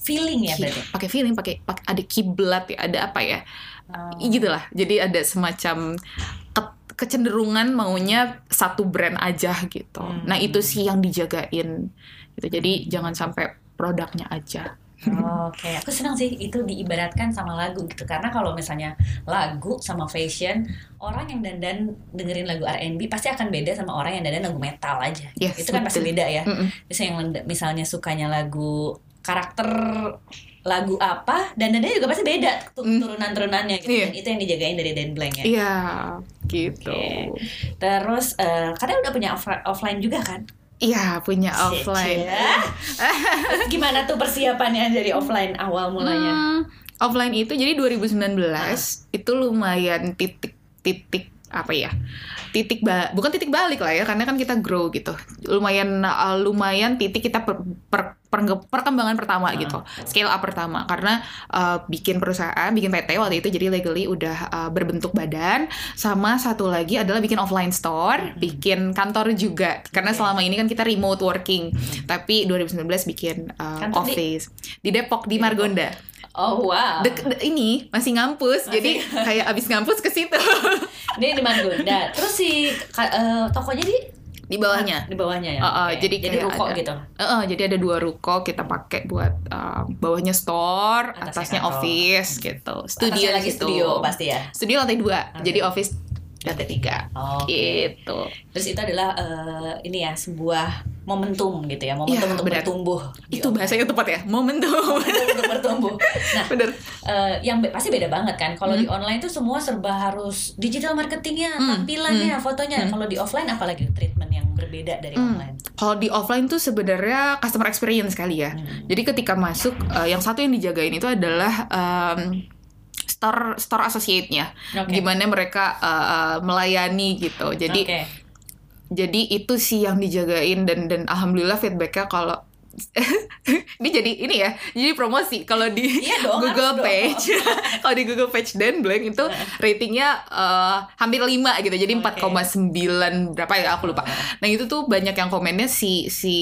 feeling ya berarti. Pakai feeling, pakai ada kiblat ya, ada apa ya? Hmm. Gitulah. Jadi ada semacam kecenderungan maunya satu brand aja gitu. Hmm. Nah itu sih yang dijagain gitu. Jadi jangan sampai produknya aja. Oh, oke, okay. Aku senang sih itu diibaratkan sama lagu gitu. Karena kalau misalnya lagu sama fashion, orang yang dandan dengerin lagu R and B pasti akan beda sama orang yang dandan lagu metal aja. Yes, itu kan betul. Pasti beda ya. Mm-mm. Misalnya yang misalnya sukanya lagu karakter lagu apa, dan nadanya juga pasti beda turunan-turunannya gitu. Yeah. Dan itu yang dijagain dari Denbleng ya. Iya, yeah, gitu. Okay. Terus uh, kalian udah punya off- offline juga kan? Iya, punya offline. Ya. Gimana tuh persiapannya dari offline awal mulanya? Hmm, offline itu jadi dua ribu sembilan belas ah. itu lumayan titik-titik apa ya? Titik ba- bukan titik balik lah ya, karena kan kita grow gitu. Lumayan uh, lumayan titik kita per- per- per- perkembangan pertama ah. gitu. Scale up pertama, karena uh, bikin perusahaan, bikin P T waktu itu jadi legally udah uh, berbentuk badan. Sama satu lagi adalah bikin offline store, mm-hmm. bikin kantor juga. Karena selama ini kan kita remote working. Mm-hmm. Tapi dua ribu sembilan belas bikin uh, office di, di Depok di, di Margonda. Depok. Oh wow. De- de- ini masih ngampus, masih. Jadi kayak abis ngampus ke situ. Ini di Margonda. Terus si uh, tokonya di di bawahnya, di bawahnya ya. Uh, uh, okay. Jadi, jadi ruko ada, gitu. Uh, uh, jadi ada dua ruko kita pakai buat uh, bawahnya store, atasnya, atasnya office gitu. Studio atasnya lagi gitu. Studio pasti ya. Studio lantai dua. Okay. Jadi office lantai tiga. Oh, okay. Gitu. Terus itu adalah uh, ini ya sebuah momentum gitu ya, momentum ya, untuk bener. bertumbuh. Itu bahasanya tepat ya, momentum, momentum untuk bertumbuh. Nah, bener. Uh, yang be- pasti beda banget kan. Kalau hmm. di online tuh semua serba harus digital marketingnya, hmm. tampilannya, hmm. fotonya. Hmm. Kalau di offline apalagi treatment yang berbeda dari hmm. online. Kalau di offline tuh sebenarnya customer experience kali ya. Hmm. Jadi ketika masuk, uh, yang satu yang dijagain itu adalah um, store store associate-nya, okay. gimana mereka uh, uh, melayani gitu. Jadi okay. Jadi itu sih yang dijagain, dan dan alhamdulillah feedbacknya kalau ini jadi ini ya, jadi promosi kalau di iya dong, Google Page, kalau di Google Page Denbleng itu ratingnya uh, hampir lima gitu, jadi okay. empat koma sembilan berapa ya aku lupa. Nah itu tuh banyak yang komennya si si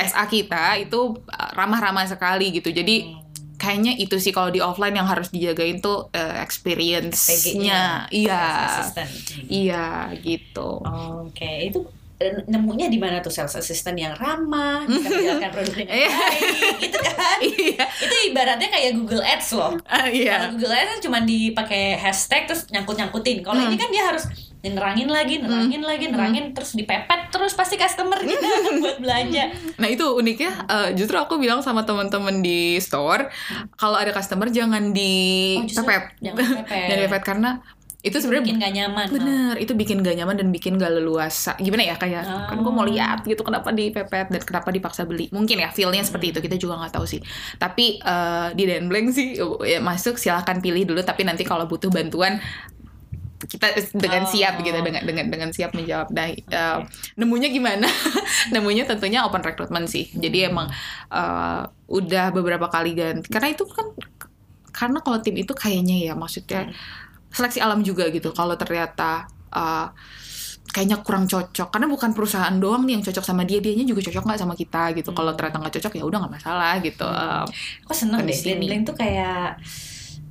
S A kita itu ramah-ramah sekali gitu, jadi hmm. kayaknya itu sih kalau di offline yang harus dijagain tuh uh, experience-nya. Iya. Iya, gitu. Oh, oke, okay. Itu nemunya di mana tuh sales assistant yang ramah, bisa menjalankan produknya dengan baik, gitu kan? Iya. Itu ibaratnya kayak Google Ads loh. Uh, iya. Kalau Google Ads kan cuma dipakai hashtag terus nyangkut-nyangkutin. Kalau hmm. ini kan dia harus nerangin lagi, nerangin hmm. lagi, nerangin hmm. terus dipepet terus pasti customer kita buat belanja. Nah itu uniknya, uh, justru aku bilang sama teman-teman di store, kalau ada customer jangan di oh, pepet, jangan pepet karena itu sebenarnya bikin gak nyaman. Bener, no? Itu bikin gak nyaman dan bikin gak leluasa. Gimana ya kayak oh. kan gue mau lihat gitu kenapa dipepet dan kenapa dipaksa beli. Mungkin ya feel-nya hmm. seperti itu, kita juga nggak tahu sih. Tapi uh, di Denbleng sih ya, masuk silahkan pilih dulu. Tapi nanti kalau butuh bantuan kita dengan oh. siap gitu, dengan dengan dengan siap menjawab. Nah, okay. uh, nemunya gimana? Nemunya tentunya open recruitment sih. Hmm. Jadi emang uh, udah beberapa kali ganti. Karena itu kan karena kalau tim itu kayaknya ya maksudnya seleksi alam juga gitu. Kalau ternyata uh, kayaknya kurang cocok, karena bukan perusahaan doang nih yang cocok sama dia, dianya juga cocok nggak sama kita gitu. Hmm. Kalau ternyata nggak cocok ya udah nggak masalah gitu. Hmm. Aku seneng deh. Denbleng tuh kayak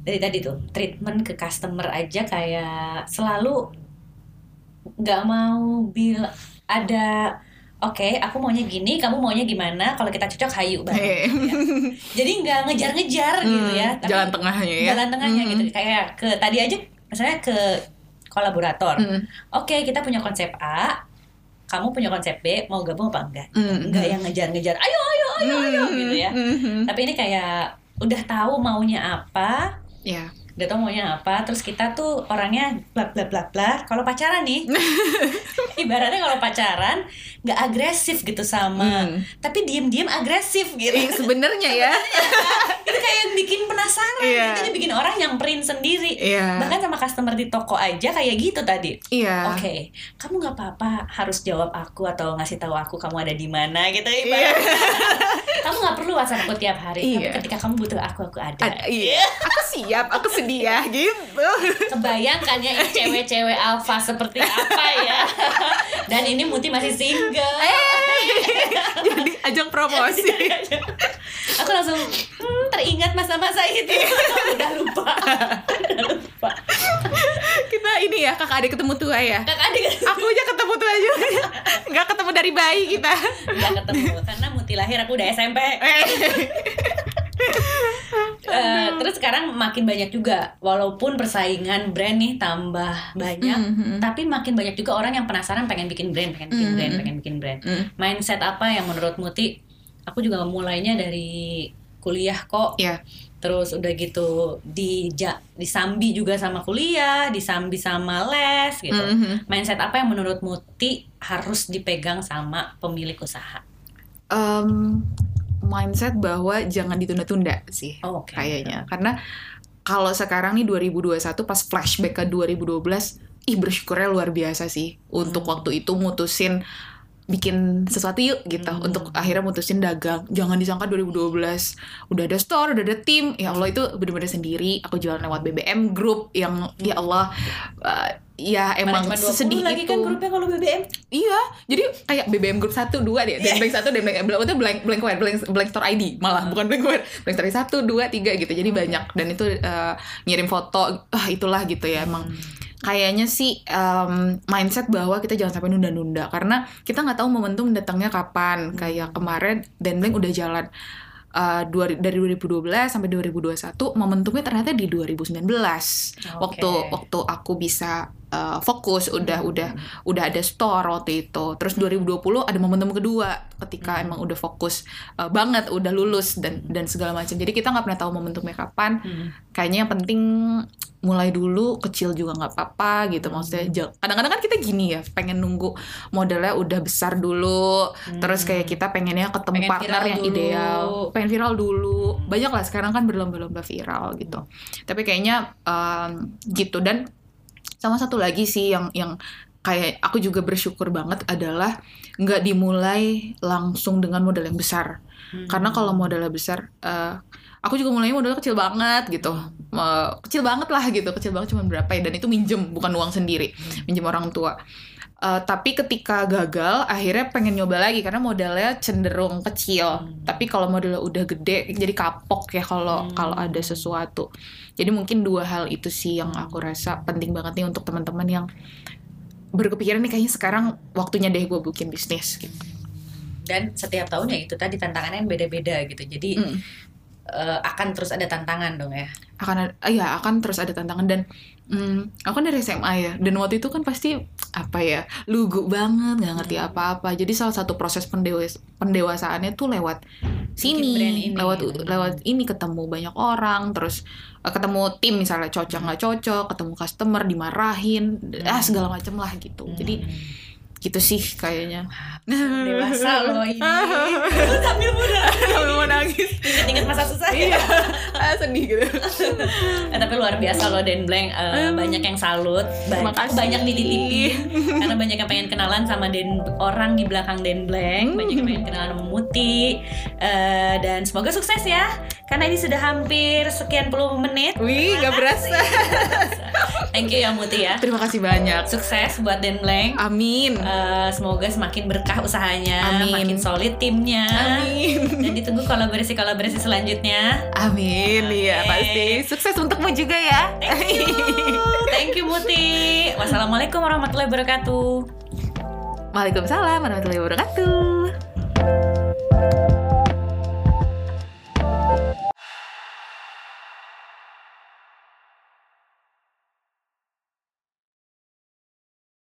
dari tadi tuh treatment ke customer aja kayak selalu nggak mau bil ada oke okay, aku maunya gini kamu maunya gimana, kalau kita cocok hayu banget hey. Ya. Jadi nggak ngejar-ngejar hmm, gitu ya, tapi jalan tengahnya ya jalan tengahnya hmm. gitu kayak ke tadi aja misalnya ke kolaborator hmm. oke okay, kita punya konsep A, kamu punya konsep B, mau gabung apa enggak hmm. enggak yang ngejar-ngejar ayo ayo ayo hmm. ayo gitu ya hmm. tapi ini kayak udah tahu maunya apa. Ya. Udah tau maunya apa, terus kita tuh orangnya bla bla bla bla. Kalau pacaran nih, ibaratnya kalau pacaran nggak agresif gitu sama, hmm. tapi diem-diem agresif gitu. Eh, sebenarnya ya. Kan? Itu kayak bikin penasaran, yeah. Jadi bikin orang nyamperin sendiri. Yeah. Bahkan sama customer di toko aja kayak gitu tadi. Yeah. Oke, okay, kamu nggak apa-apa harus jawab aku atau ngasih tahu aku kamu ada di mana gitu. Ibaratnya. Yeah. Kamu nggak perlu WhatsApp aku tiap hari. Tapi yeah. ketika kamu butuh aku, aku ada. A- iya. Yeah. Aku siap, aku siap. Dia gitu. Kebayangkan ya cewek-cewek alfa seperti apa ya. Dan ini Muti masih single. Hey, jadi ajang promosi. Aku langsung hmm, teringat masa-masa itu. Udah lupa. Udah lupa. Kita ini ya kakak adik ketemu tua ya. Kakak adik. Aku aja ketemu tua juga. Enggak ketemu dari bayi kita. Enggak ketemu karena Muti lahir aku udah S M P. Uh, terus sekarang makin banyak juga, walaupun persaingan brand nih tambah banyak, mm-hmm. tapi makin banyak juga orang yang penasaran pengen bikin brand, pengen bikin mm-hmm. brand, pengen bikin brand. Mm-hmm. Mindset apa yang menurut Muti? Aku juga mulainya dari kuliah kok. Iya. Yeah. Terus udah gitu di ja, disambi juga sama kuliah, disambi sama les gitu. Mm-hmm. Mindset apa yang menurut Muti harus dipegang sama pemilik usaha? Um, mindset bahwa jangan ditunda-tunda sih, oh, okay. kayaknya. Karena kalau sekarang nih dua ribu dua puluh satu pas flashback ke dua ribu dua belas, ih bersyukurnya luar biasa sih untuk hmm. waktu itu mutusin bikin sesuatu yuk gitu, hmm. untuk akhirnya mutusin dagang. Jangan disangka dua ribu dua belas udah ada store, udah ada tim. Ya Allah, itu benar-benar sendiri. Aku jualan lewat B B M group yang hmm. ya Allah uh, ya emang sedih lagi itu. Kan grupnya kalau B B M. Iya, jadi kayak B B M group satu, dua deh. Denbleng satu, Denbleng itu Blankwear, Blankwear store I D malah, hmm. bukan Blankwear. Blank store satu, dua, tiga gitu. Jadi hmm. banyak, dan itu uh, ngirim foto, ah itulah gitu ya hmm. emang. Kayaknya sih um, mindset bahwa kita jangan sampai nunda-nunda, karena kita nggak tahu momentum datangnya kapan. Kayak kemarin Denbleng udah jalan uh, dua, dari dua ribu dua belas sampai dua ribu dua puluh satu, momentumnya ternyata di dua ribu sembilan belas. Okay. Waktu waktu aku bisa uh, fokus, udah hmm. udah udah ada store waktu itu. Terus dua ribu dua puluh ada momentum kedua ketika hmm. emang udah fokus uh, banget, udah lulus dan dan segala macam. Jadi kita nggak pernah tahu momentumnya kapan. Hmm. Kayaknya yang penting mulai dulu, kecil juga nggak apa-apa gitu. Maksudnya kadang-kadang kan kita gini ya, pengen nunggu modalnya udah besar dulu, hmm. terus kayak kita pengennya ketemu pengen partner yang dulu. ideal, pengen viral dulu. hmm. Banyak lah sekarang kan berlomba-lomba viral gitu. hmm. Tapi kayaknya um, gitu. Dan sama satu lagi sih yang yang kayak aku juga bersyukur banget adalah nggak dimulai langsung dengan modal yang besar. hmm. Karena kalau modalnya besar, uh, aku juga mulainya modalnya kecil banget gitu. Uh, kecil banget lah gitu. Kecil banget cuman berapa ya. Dan itu minjem, bukan uang sendiri. Minjem orang tua. Uh, tapi ketika gagal, akhirnya pengen nyoba lagi. Karena modalnya cenderung kecil. Hmm. Tapi kalau modalnya udah gede, jadi kapok ya kalau hmm. kalau ada sesuatu. Jadi mungkin dua hal itu sih yang aku rasa penting banget nih untuk teman-teman yang berkepikiran nih kayaknya sekarang waktunya deh gue bikin bisnis gitu. Dan setiap tahun ya itu tadi tantangannya yang beda-beda gitu. Jadi... Hmm. Uh, akan terus ada tantangan dong ya. Akan ada, ya akan terus ada tantangan. Dan hmm, aku kan dari S M A ya, dan waktu itu kan pasti apa ya, lugu banget, nggak ngerti hmm. apa-apa. Jadi salah satu proses pendewas- pendewasaannya tuh lewat sini, lewat ini. lewat ini ketemu banyak orang, terus uh, ketemu tim misalnya cocok nggak cocok, ketemu customer dimarahin, hmm. ah segala macem lah gitu. Hmm. Jadi gitu sih kayaknya. Dewasa loh ini. Sambil muda. Sambil mau nangis. Ingat-ingat masa susah. Iya. Ah, sedih gitu. Nah, tapi luar biasa loh Denbleng. Uh, banyak yang salut. Banyak, banyak dititipin. Karena banyak yang pengen kenalan sama Den, orang di belakang Denbleng. Banyak yang pengen kenalan sama Muti. Uh, dan semoga sukses ya. Karena ini sudah hampir sekian puluh menit. Wih, gak berasa. Thank you ya Muti ya. Terima kasih banyak. Sukses buat Denbleng. Amin. Uh, semoga semakin berkah usahanya. Amin. Makin solid timnya. Amin. Dan ditunggu kolaborasi-kolaborasi selanjutnya. Amin. Iya, okay. Pasti. Sukses untukmu juga ya. Thank you. Thank you Muti. Wassalamualaikum warahmatullahi wabarakatuh. Waalaikumsalam warahmatullahi wabarakatuh.